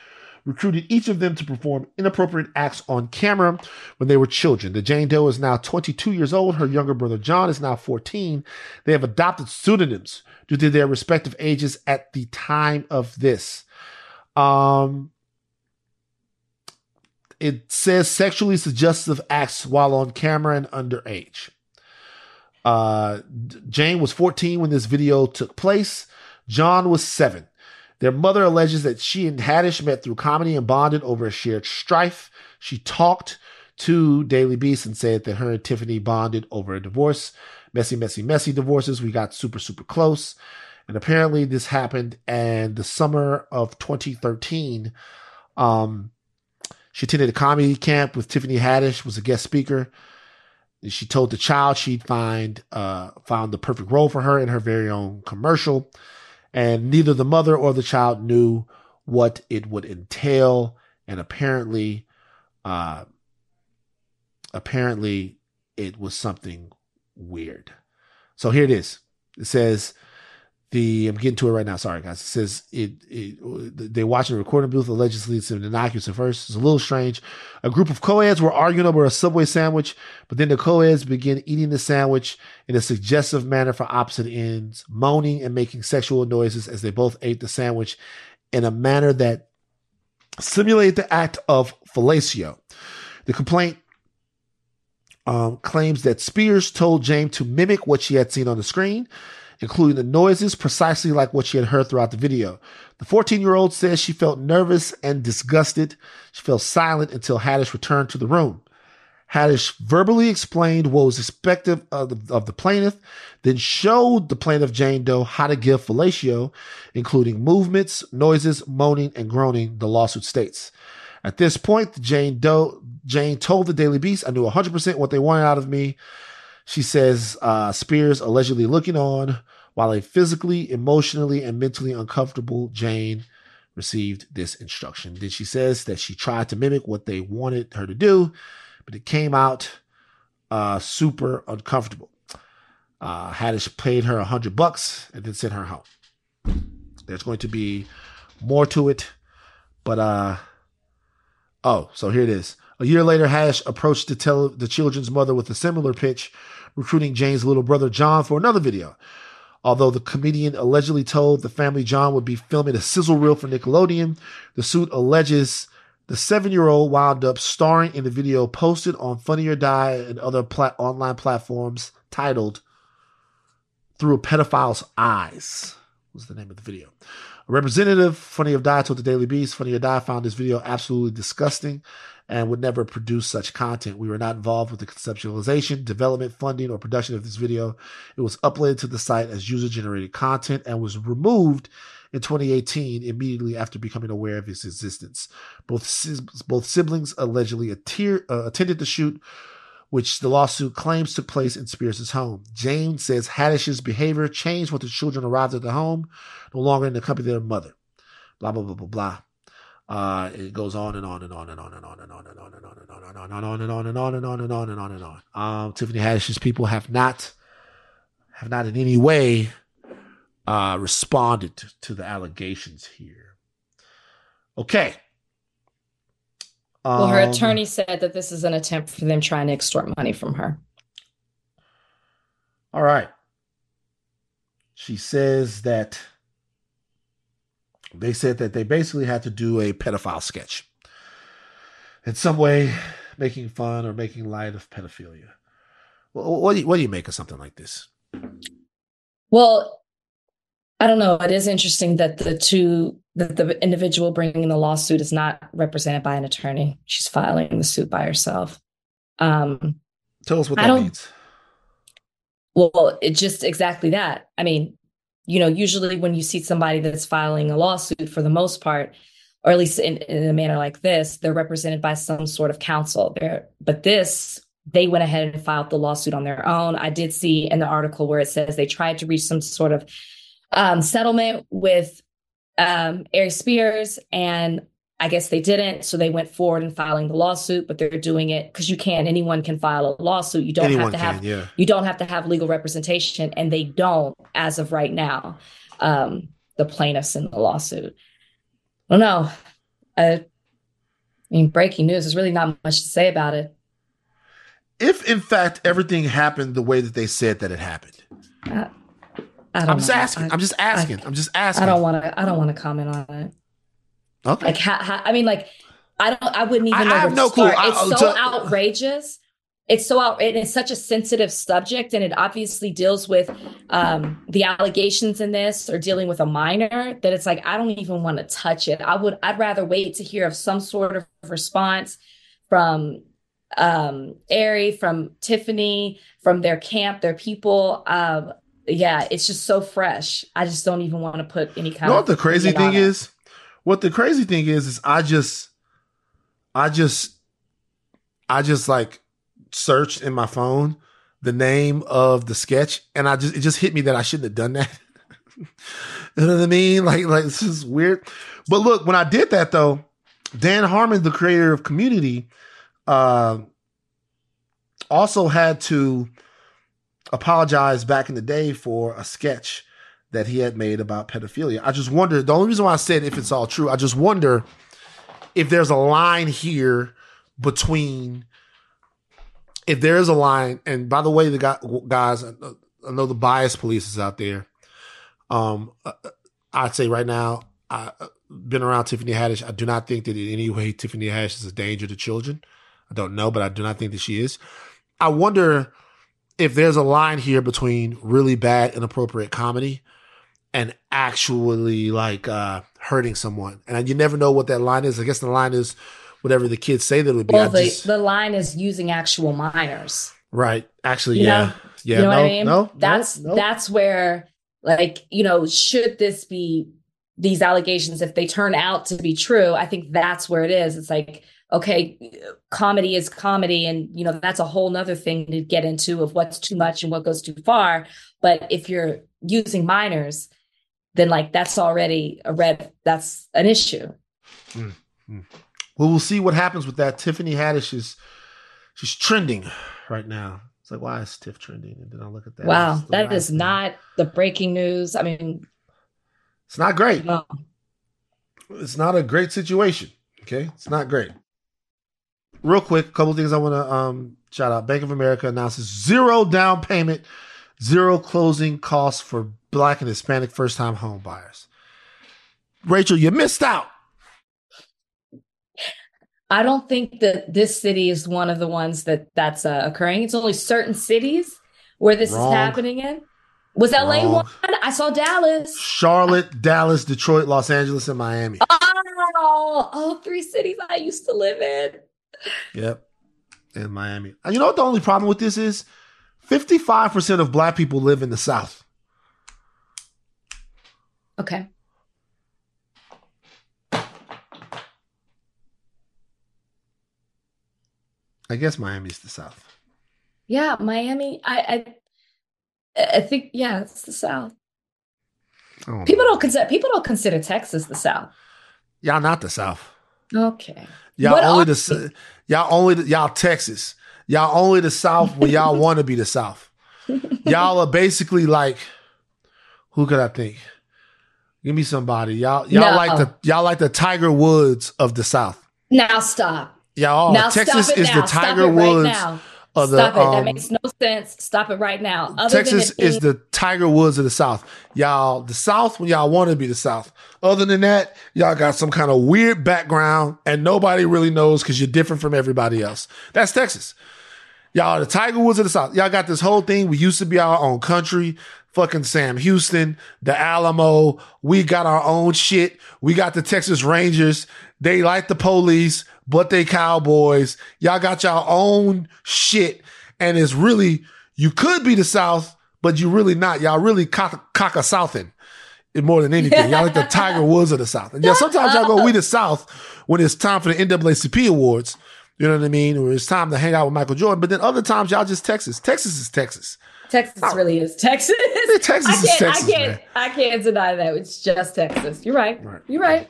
recruited each of them to perform inappropriate acts on camera when they were children. The Jane Doe is now twenty-two years old. Her younger brother John is now fourteen. They have adopted pseudonyms due to their respective ages at the time of this. Um... It says sexually suggestive acts while on camera and underage. Uh, Jane was fourteen when this video took place. John was seven. Their mother alleges that she and Haddish met through comedy and bonded over a shared strife. She talked to Daily Beast and said that her and Tiffany bonded over a divorce. Messy, messy, messy divorces. We got super, super close. And apparently this happened in the summer of twenty thirteen. Um... She attended a comedy camp with Tiffany Haddish, was a guest speaker. She told the child she'd find uh, found the perfect role for her in her very own commercial. And neither the mother or the child knew what it would entail. And apparently, uh, apparently it was something weird. So here it is. It says... The, I'm getting to it right now. Sorry, guys. It says it, it, they watched a recording booth. Allegedly, it's an innocuous at first. It's a little strange. A group of co-eds were arguing over a Subway sandwich, but then the co-eds began eating the sandwich in a suggestive manner for opposite ends, moaning and making sexual noises as they both ate the sandwich in a manner that simulated the act of fellatio. The complaint um, claims that Spears told James to mimic what she had seen on the screen, including the noises precisely like what she had heard throughout the video. The fourteen-year-old says she felt nervous and disgusted. She fell silent until Haddish returned to the room. Haddish verbally explained what was expected of the, of the plaintiff, then showed the plaintiff Jane Doe how to give fellatio, including movements, noises, moaning, and groaning, the lawsuit states. At this point, Jane Doe, Jane told the Daily Beast, I knew one hundred percent what they wanted out of me. She says uh, Spears allegedly looking on while a physically, emotionally, and mentally uncomfortable Jane received this instruction. Then she says that she tried to mimic what they wanted her to do, but it came out uh, super uncomfortable. Uh, Haddish paid her a hundred bucks and then sent her home. There's going to be more to it, but uh, oh, so here it is. A year later, Haddish approached the, tele- the children's mother with a similar pitch, recruiting Jane's little brother, John, for another video. Although the comedian allegedly told the family John would be filming a sizzle reel for Nickelodeon, the suit alleges the seven-year-old wound up starring in the video posted on Funny or Die and other plat- online platforms titled Through a Pedophile's Eyes was the name of the video. A representative, Funny or Die, told the Daily Beast, Funny or Die found this video absolutely disgusting and would never produce such content. We were not involved with the conceptualization, development, funding, or production of this video. It was uploaded to the site as user-generated content and was removed in twenty eighteen, immediately after becoming aware of its existence. Both both siblings allegedly attir, uh, attended the shoot, which the lawsuit claims took place in Spears' home. Jane says Haddish's behavior changed when the children arrived at the home, no longer in the company of their mother. Blah, blah, blah, blah, blah. Uh, it goes on and on and on and on and on and on and on and on and on and on and on and on and on and on and on and on and on. Um, Tiffany Haddish's people have not, have not in any way, uh, responded to the allegations here. Okay. Um, well, her attorney said that this is an attempt for them trying to extort money from her. All right. She says that. They said that they basically had to do a pedophile sketch in some way, making fun or making light of pedophilia. Well, what do you, what do you make of something like this? Well, I don't know. It is interesting that the two, that the individual bringing the lawsuit is not represented by an attorney. She's filing the suit by herself. Um, Tell us what that means. Well, it's just exactly that. I mean, you know, usually when you see somebody that's filing a lawsuit, for the most part, or at least in, in a manner like this, they're represented by some sort of counsel. They're, but this, they went ahead and filed the lawsuit on their own. I did see in the article where it says they tried to reach some sort of um, settlement with um, Ari Spears, and I guess they didn't. So they went forward in filing the lawsuit, but they're doing it because you can. Anyone can file a lawsuit. You don't anyone have to can, have yeah. you don't have to have legal representation, and they don't as of right now. Um, the plaintiffs in the lawsuit. I don't know. I mean, breaking news. There's really not much to say about it. If in fact everything happened the way that they said that it happened, I, I don't I'm, know. Just asking, I, I'm just asking. I, I'm just asking. I don't want to. I don't want to comment on it. Okay. Like how, how, I mean, like I don't. I wouldn't even. I, know I have no clue. I, it's so t- outrageous. It's so out. It's such a sensitive subject, and it obviously deals with um, the allegations in this, or dealing with a minor. That it's like I don't even want to touch it. I would. I'd rather wait to hear of some sort of response from um, Ari, from Tiffany, from their camp, their people. Uh, yeah, it's just so fresh. I just don't even want to put any kind. You know what the crazy thing is? What the crazy thing is, is I just, I just, I just like searched in my phone the name of the sketch, and I just, it just hit me that I shouldn't have done that. You know what I mean? Like, like this is weird. But look, when I did that though, Dan Harmon, the creator of Community, uh, also had to apologize back in the day for a sketch that he had made about pedophilia. I just wonder, the only reason why I said if it's all true, I just wonder if there's a line here between, if there is a line, and by the way, the guy, guys, I know the bias police is out there. Um, I'd say right now, I've been around Tiffany Haddish. I do not think that in any way Tiffany Haddish is a danger to children. I don't know, but I do not think that she is. I wonder if there's a line here between really bad, inappropriate comedy and actually like uh, hurting someone. And you never know what that line is. I guess the line is whatever the kids say that it would be. Well, the, just, the line is using actual minors. Right. Actually, you yeah. Know? Yeah. You know no, what I mean? No, that's, no, no. that's where like, you know, should this be these allegations, if they turn out to be true, I think that's where it is. It's like, okay, comedy is comedy. And, you know, that's a whole nother thing to get into of what's too much and what goes too far. But if you're using minors, then like, that's already a red, that's an issue. Mm-hmm. Well, we'll see what happens with that. Tiffany Haddish is, she's trending right now. It's like, why is Tiff trending? And then I look at that. Wow. That is thing. Not the breaking news. I mean, it's not great. No. It's not a great situation. Okay. It's not great. Real quick, a couple of things I want to um, shout out. Bank of America announces zero down payment, zero closing costs for Black and Hispanic first-time home buyers. Rachel, you missed out. I don't think that this city is one of the ones that that's uh, occurring. It's only certain cities where this Wrong. is happening in. Was L A Wrong. one? I saw Dallas. Charlotte, Dallas, Detroit, Los Angeles, and Miami. Oh, all three cities I used to live in. Yep. And Miami. You know what the only problem with this is? fifty-five percent of Black people live in the South. Okay. I guess Miami's the South. Yeah, Miami. I I, I think, yeah, it's the South. Oh. People don't consider people don't consider Texas the South. Y'all not the South. Okay. Y'all what only are- the y'all only the, y'all Texas. Y'all only the South when y'all want to be the South. Y'all are basically like, who could I think? Give me somebody. Y'all y'all no. like the y'all like the Tiger Woods of the South. Now stop. Y'all now Texas stop it is now. the Tiger right Woods now. of the Stop it. Um, that makes no sense. Stop it right now. Other Texas than being- is the Tiger Woods of the South. Y'all the South when y'all want to be the South. Other than that, y'all got some kind of weird background and nobody really knows because you're different from everybody else. That's Texas. Y'all the Tiger Woods of the South. Y'all got this whole thing. We used to be our own country. Fucking Sam Houston, the Alamo. We got our own shit. We got the Texas Rangers. They like the police, but they cowboys. Y'all got y'all own shit. And it's really, you could be the South, but you really not. Y'all really cock, cock a Southin' more than anything. Y'all like the Tiger Woods of the South. And yeah, sometimes y'all go, we the South, when it's time for the N double A C P awards. You know what I mean? Or it's time to hang out with Michael Jordan. But then other times, y'all just Texas. Texas is Texas. Texas oh. really is Texas. Yeah, Texas I can't, is Texas, I can't, man. I can't deny that. It's just Texas. You're right. right. You're right.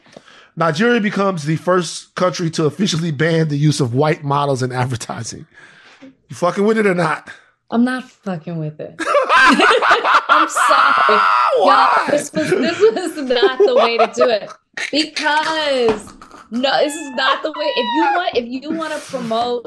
Nigeria becomes the first country to officially ban the use of white models in advertising. You fucking with it or not? I'm not fucking with it. I'm sorry. Why? Y'all, this, was, this was not the way to do it. Because no, this is not the way. If you want, if you want to promote,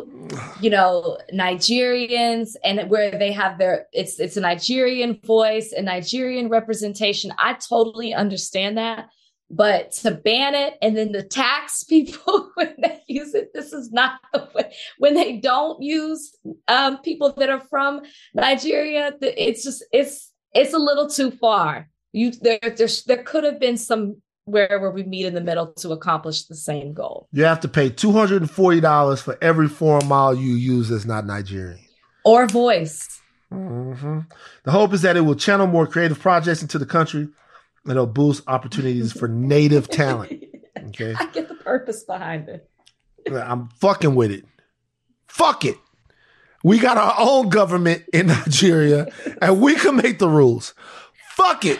you know, Nigerians and where they have their, it's it's a Nigerian voice, a Nigerian representation. I totally understand that. But to ban it and then to tax people when they use it, this is not the way. When they don't use um, people that are from Nigeria, it's just it's it's a little too far. You there there, there could have been some where where we meet in the middle to accomplish the same goal. You have to pay two hundred forty dollars for every foreign mile you use that's not Nigerian or voice. Mm-hmm. The hope is that it will channel more creative projects into the country. It'll boost opportunities for native talent. Okay, I get the purpose behind it. I'm fucking with it. Fuck it. We got our own government in Nigeria, and we can make the rules. Fuck it.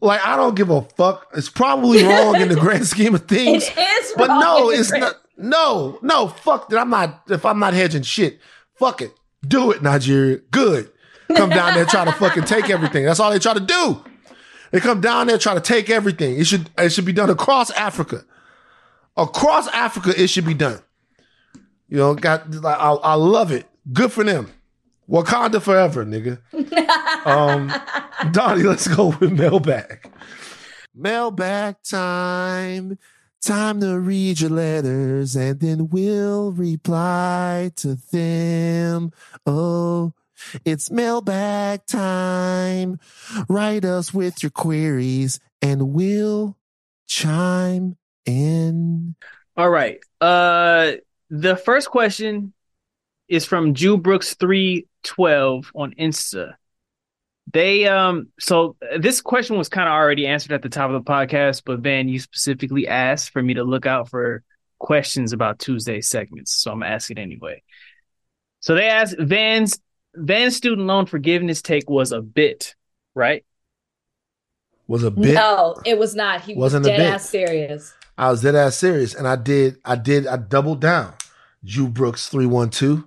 Like I don't give a fuck. It's probably wrong in the grand scheme of things. It is, wrong but no, in the it's grand- not. No, no. Fuck that. I'm not. If I'm not hedging shit, fuck it. Do it, Nigeria. Good. Come down there, try to fucking take everything. That's all they try to do. They come down there, try to take everything. It should it should be done across Africa. Across Africa, it should be done. You know, got like I, I love it. Good for them. Wakanda forever, nigga. um, Donnie, let's go with mailbag. Mailbag time. Time to read your letters and then we'll reply to them. Oh, it's mailbag time. Write us with your queries and we'll chime in. All right. Uh, the first question is from Jew Brooks three twelve on Insta. They um so this question was kind of already answered at the top of the podcast, but Van, you specifically asked for me to look out for questions about Tuesday segments, so I'm gonna ask it anyway. So they asked, Van's Van's student loan forgiveness take was a bit, right? Was a bit? No, it was not. He wasn't was dead ass serious. I was dead ass serious, and I did, I did, I doubled down. Jew Brooks three one two.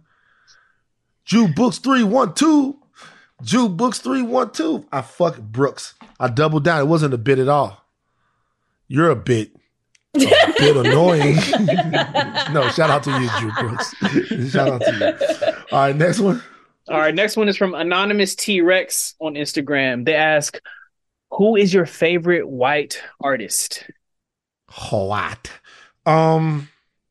Jew Brooks three one two. Jew Brooks three one two. I fuck Brooks. I doubled down. It wasn't a bit at all. You're a bit. A bit annoying. No, shout out to you, Jew Brooks. Shout out to you. All right, next one. All right, next one is from Anonymous T-Rex on Instagram. They ask, who is your favorite white artist? What? Um,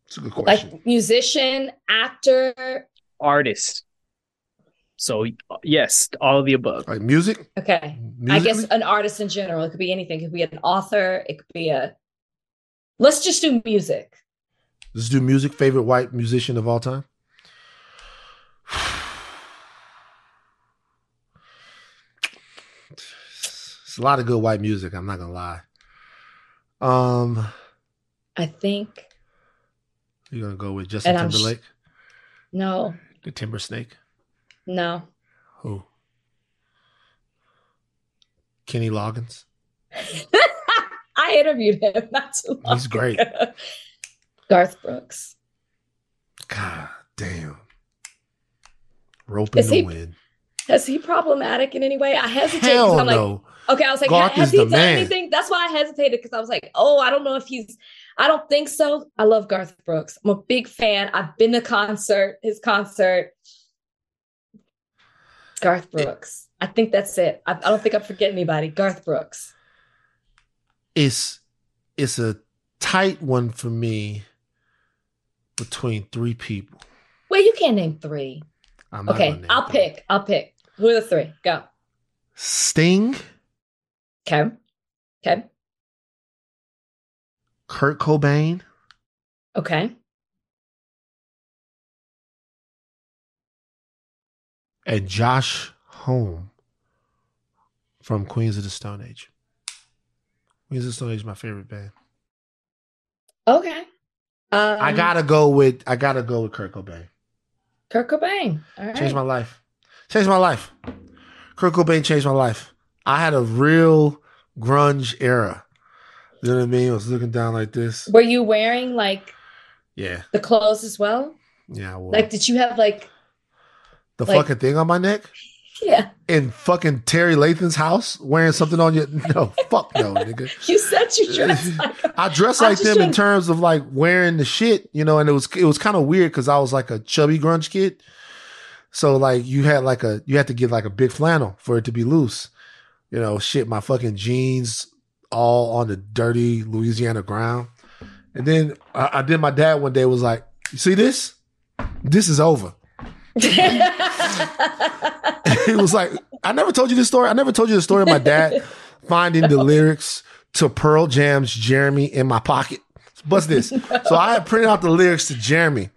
it's a good question. Like musician, actor? Artist. So yes, all of the above. Like music? Okay. Music? I guess an artist in general. It could be anything. It could be an author. It could be a... Let's just do music. Let's do music. Favorite white musician of all time? It's a lot of good white music. I'm not going to lie. Um, I think... You're going to go with Justin Timberlake? Sh- no. The Timber Snake? No. Who? Kenny Loggins? I interviewed him not too long He's great. Ago. Garth Brooks. God damn. Rope in the he, wind. Is he problematic in any way? I hesitate. Hell I'm no. Like, okay, I was like, Garth has he done man. Anything? That's why I hesitated, because I was like, oh, I don't know if he's... I don't think so. I love Garth Brooks. I'm a big fan. I've been to concert, his concert. Garth Brooks. It, I think that's it. I, I don't think I'm forgetting anybody. Garth Brooks. It's it's a tight one for me between three people. Well, you can't name three. I'm not okay, gonna name I'll three. pick. I'll pick. Who are the three? Go. Sting. Okay. Okay. Kurt Cobain. Okay. And Josh Homme from Queens of the Stone Age. Queens of the Stone Age is my favorite band. Okay. Um, I gotta go with I gotta go with Kurt Cobain. Kurt Cobain. All right. Changed my life. Changed my life. Kurt Cobain changed my life. I had a real grunge era. You know what I mean? I was looking down like this. Were you wearing like yeah. the clothes as well? Yeah, I was. Like, did you have like The like, fucking thing on my neck? Yeah. In fucking Terry Lathan's house, wearing something on your... No, fuck no, nigga. You said you dressed like... I dressed like I them shouldn't... in terms of like wearing the shit, you know, and it was it was kind of weird because I was like a chubby grunge kid. So like you had like a... You had to get like a big flannel for it to be loose. You know, shit, my fucking jeans all on the dirty Louisiana ground. And then I, I did my dad one day was like, you see this? This is over. It was like, I never told you this story. I never told you the story of my dad finding no. the lyrics to Pearl Jam's Jeremy in my pocket. Bust this. No. So I had printed out the lyrics to Jeremy,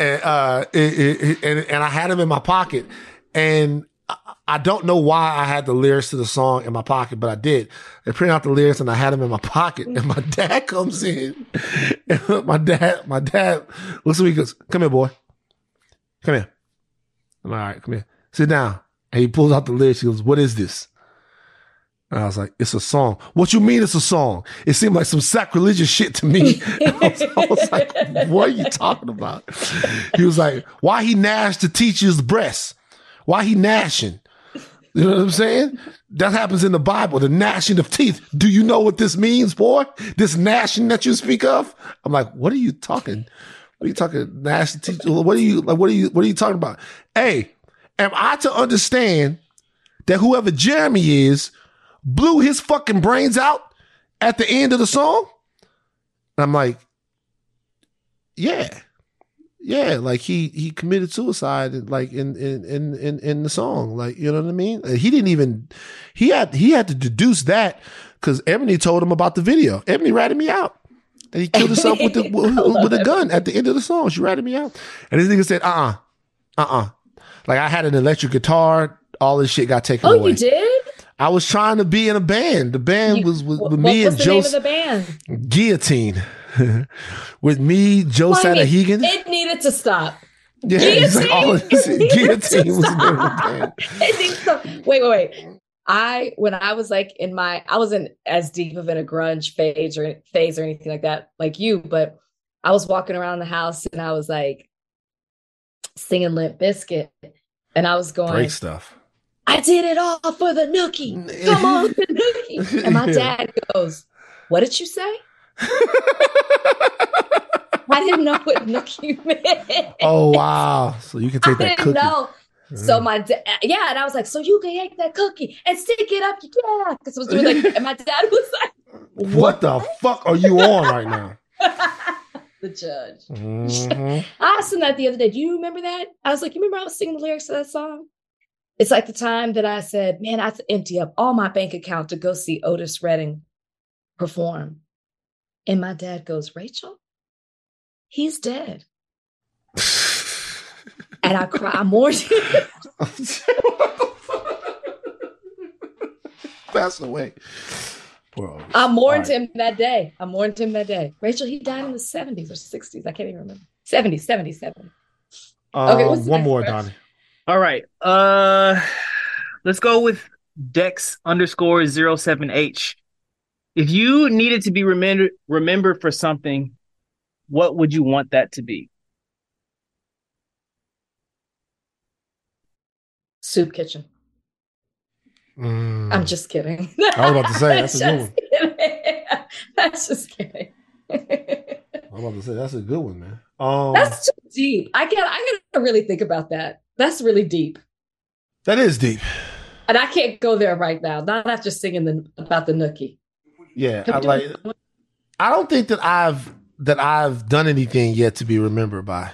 and uh, it, it, it, and, and I had them in my pocket. And I, I don't know why I had the lyrics to the song in my pocket, but I did. I printed out the lyrics and I had them in my pocket. And my dad comes in, and my dad, my dad looks at me and goes, "Come here, boy. Come here." I'm like, all right, come here. Sit down. And he pulls out the lyrics. He goes, "What is this?" And I was like, "It's a song." "What you mean it's a song? It seemed like some sacrilegious shit to me." I, was, I was like, "What are you talking about?" He was like, "Why he gnashed the teacher's breasts? Why he gnashing?" You know what I'm saying? That happens in the Bible, the gnashing of teeth. "Do you know what this means, boy? This gnashing that you speak of?" I'm like, "What are you talking What are you talking? Nasty teacher? What are you like? What are you? What are you talking about? Hey, am I to understand that whoever Jeremy is blew his fucking brains out at the end of the song? And I'm like, yeah, yeah. Like he he committed suicide, like in in in in the song, like, you know what I mean. He didn't even he had he had to deduce that because Ebony told him about the video. Ebony ratted me out. And he killed himself with the with, with a gun at the end of the song. She ratted me out. And this nigga said, uh-uh, uh-uh. Like, I had an electric guitar. All this shit got taken oh, away. Oh, you did? I was trying to be in a band. The band you, was with, with me and Joe. What was the name of the band? Guillotine. With me, Joe Sadahegan. It needed to stop. Yeah, Guillotine, like, all of this, it Guillotine was the name of the band. Wait, wait, wait. I, when I was like in my, I wasn't as deep of in a grunge phase or phase or anything like that, like you, but I was walking around the house and I was like singing Limp Bizkit and I was going, great stuff. I did it all for the nookie. Come on, the nookie. And my dad goes, what did you say? I didn't know what nookie meant. Oh, wow. So you can take I that cookie. I didn't know. So my dad, yeah, and I was like, so you can take that cookie and stick it up, yeah, because I was doing like, and my dad was like, what, what the fuck are you on right now? The judge. Mm-hmm. I asked him that the other day. Do you remember that? I was like, you remember I was singing the lyrics to that song? It's like the time that I said, man, I have to empty up all my bank account to go see Otis Redding perform. And my dad goes, Rachel, he's dead. And I cry. I mourned him. Passed away. Bro, I mourned him that day. I mourned him that day. Rachel, he died in the seventies or sixties. I can't even remember. seventy, seventy-seven. Um, okay, what's one more, Donnie. All right. Uh, let's go with Dex underscore zero seven H. If you needed to be remembered remembered for something, what would you want that to be? Soup kitchen. Mm. I'm just kidding. I was about to say, that's a good one. Kidding. That's just kidding. I'm about to say, that's a good one, man. Um, that's too deep. I can't, I gotta really think about that. That's really deep. That is deep. And I can't go there right now. Not after singing the, about the nookie. Yeah. I, like, I don't think that I've, that I've done anything yet to be remembered by.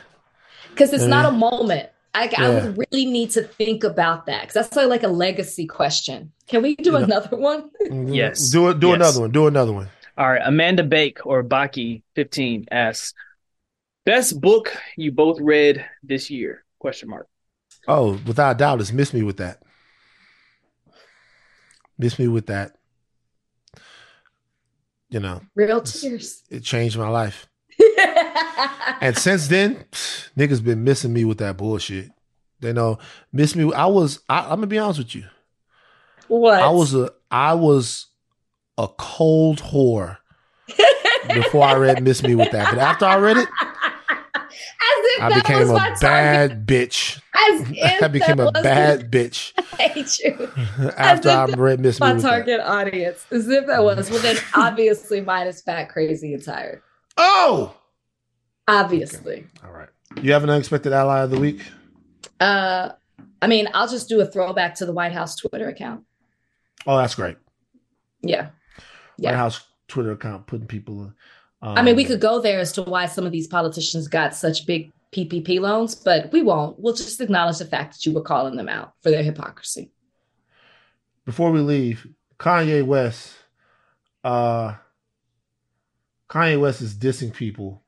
Because it's mm. not a moment. I, yeah. I would really need to think about that because that's like, like a legacy question. Can we do yeah. another one? Yes. Do it. Do yes. another one. Do another one. All right. Amanda Bake or Baki fifteen asks, best book you both read this year? Question mark. Oh, without a doubt, it's Miss Me With That. Miss Me With That. You know, real tears. It changed my life. And since then, pff, niggas been missing me with that bullshit. They know miss me. I was. I, I'm gonna be honest with you. What? I was a. I was a cold whore before I read "Miss Me With That," but after I read it, I became a bad bitch. I became a bad bitch. I hate you. After I read "Miss Me With That," my target audience, as if that was. Well, then obviously mine is fat, crazy, and tired. Oh. Obviously. Okay. All right. You have an unexpected ally of the week? Uh, I mean, I'll just do a throwback to the White House Twitter account. Oh, that's great. Yeah. yeah. White House Twitter account, putting people in. Um, I mean, we could go there as to why some of these politicians got such big P P P loans, but we won't. We'll just acknowledge the fact that you were calling them out for their hypocrisy. Before we leave, Kanye West. Uh, Kanye West is dissing people.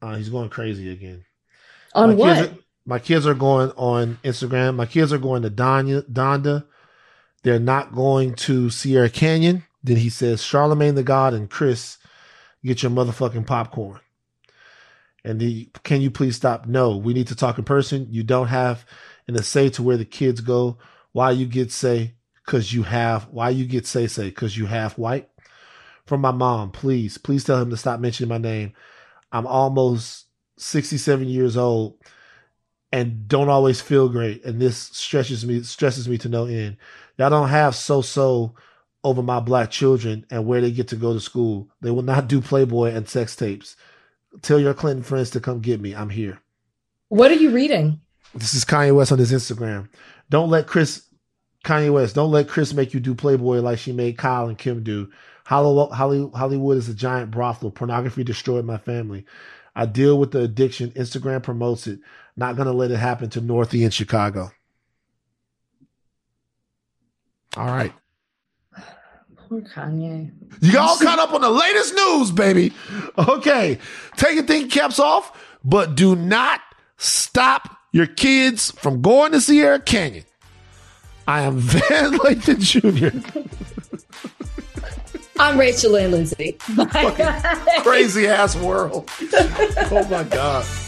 Uh, he's going crazy again. On my what? Kids are, my kids are going on Instagram. My kids are going to Donya, Donda. They're not going to Sierra Canyon. Then he says, Charlemagne the God and Chris, get your motherfucking popcorn. And the, can you please stop? No, we need to talk in person. You don't have an essay to where the kids go. Why you get say, because you have. Why you get say, say, because you half white. From my mom, please, please tell him to stop mentioning my name. I'm almost sixty-seven years old and don't always feel great. And this stretches me, stresses me to no end. Y'all don't have so-so over my black children and where they get to go to school. They will not do Playboy and sex tapes. Tell your Clinton friends to come get me. I'm here. What are you reading? This is Kanye West on his Instagram. Don't let Chris, Kanye West, don't let Chris make you do Playboy like she made Kyle and Kim do. Hollywood is a giant brothel. Pornography destroyed my family. I deal with the addiction. Instagram promotes it. Not going to let it happen to Northie in Chicago. All right. Poor Kanye. You all caught up on the latest news, baby. Okay. Take your thinking caps off, but do not stop your kids from going to Sierra Canyon. I am Van Lathan Junior I'm Rachel Lynn Lindsay. Crazy ass world. Oh my God.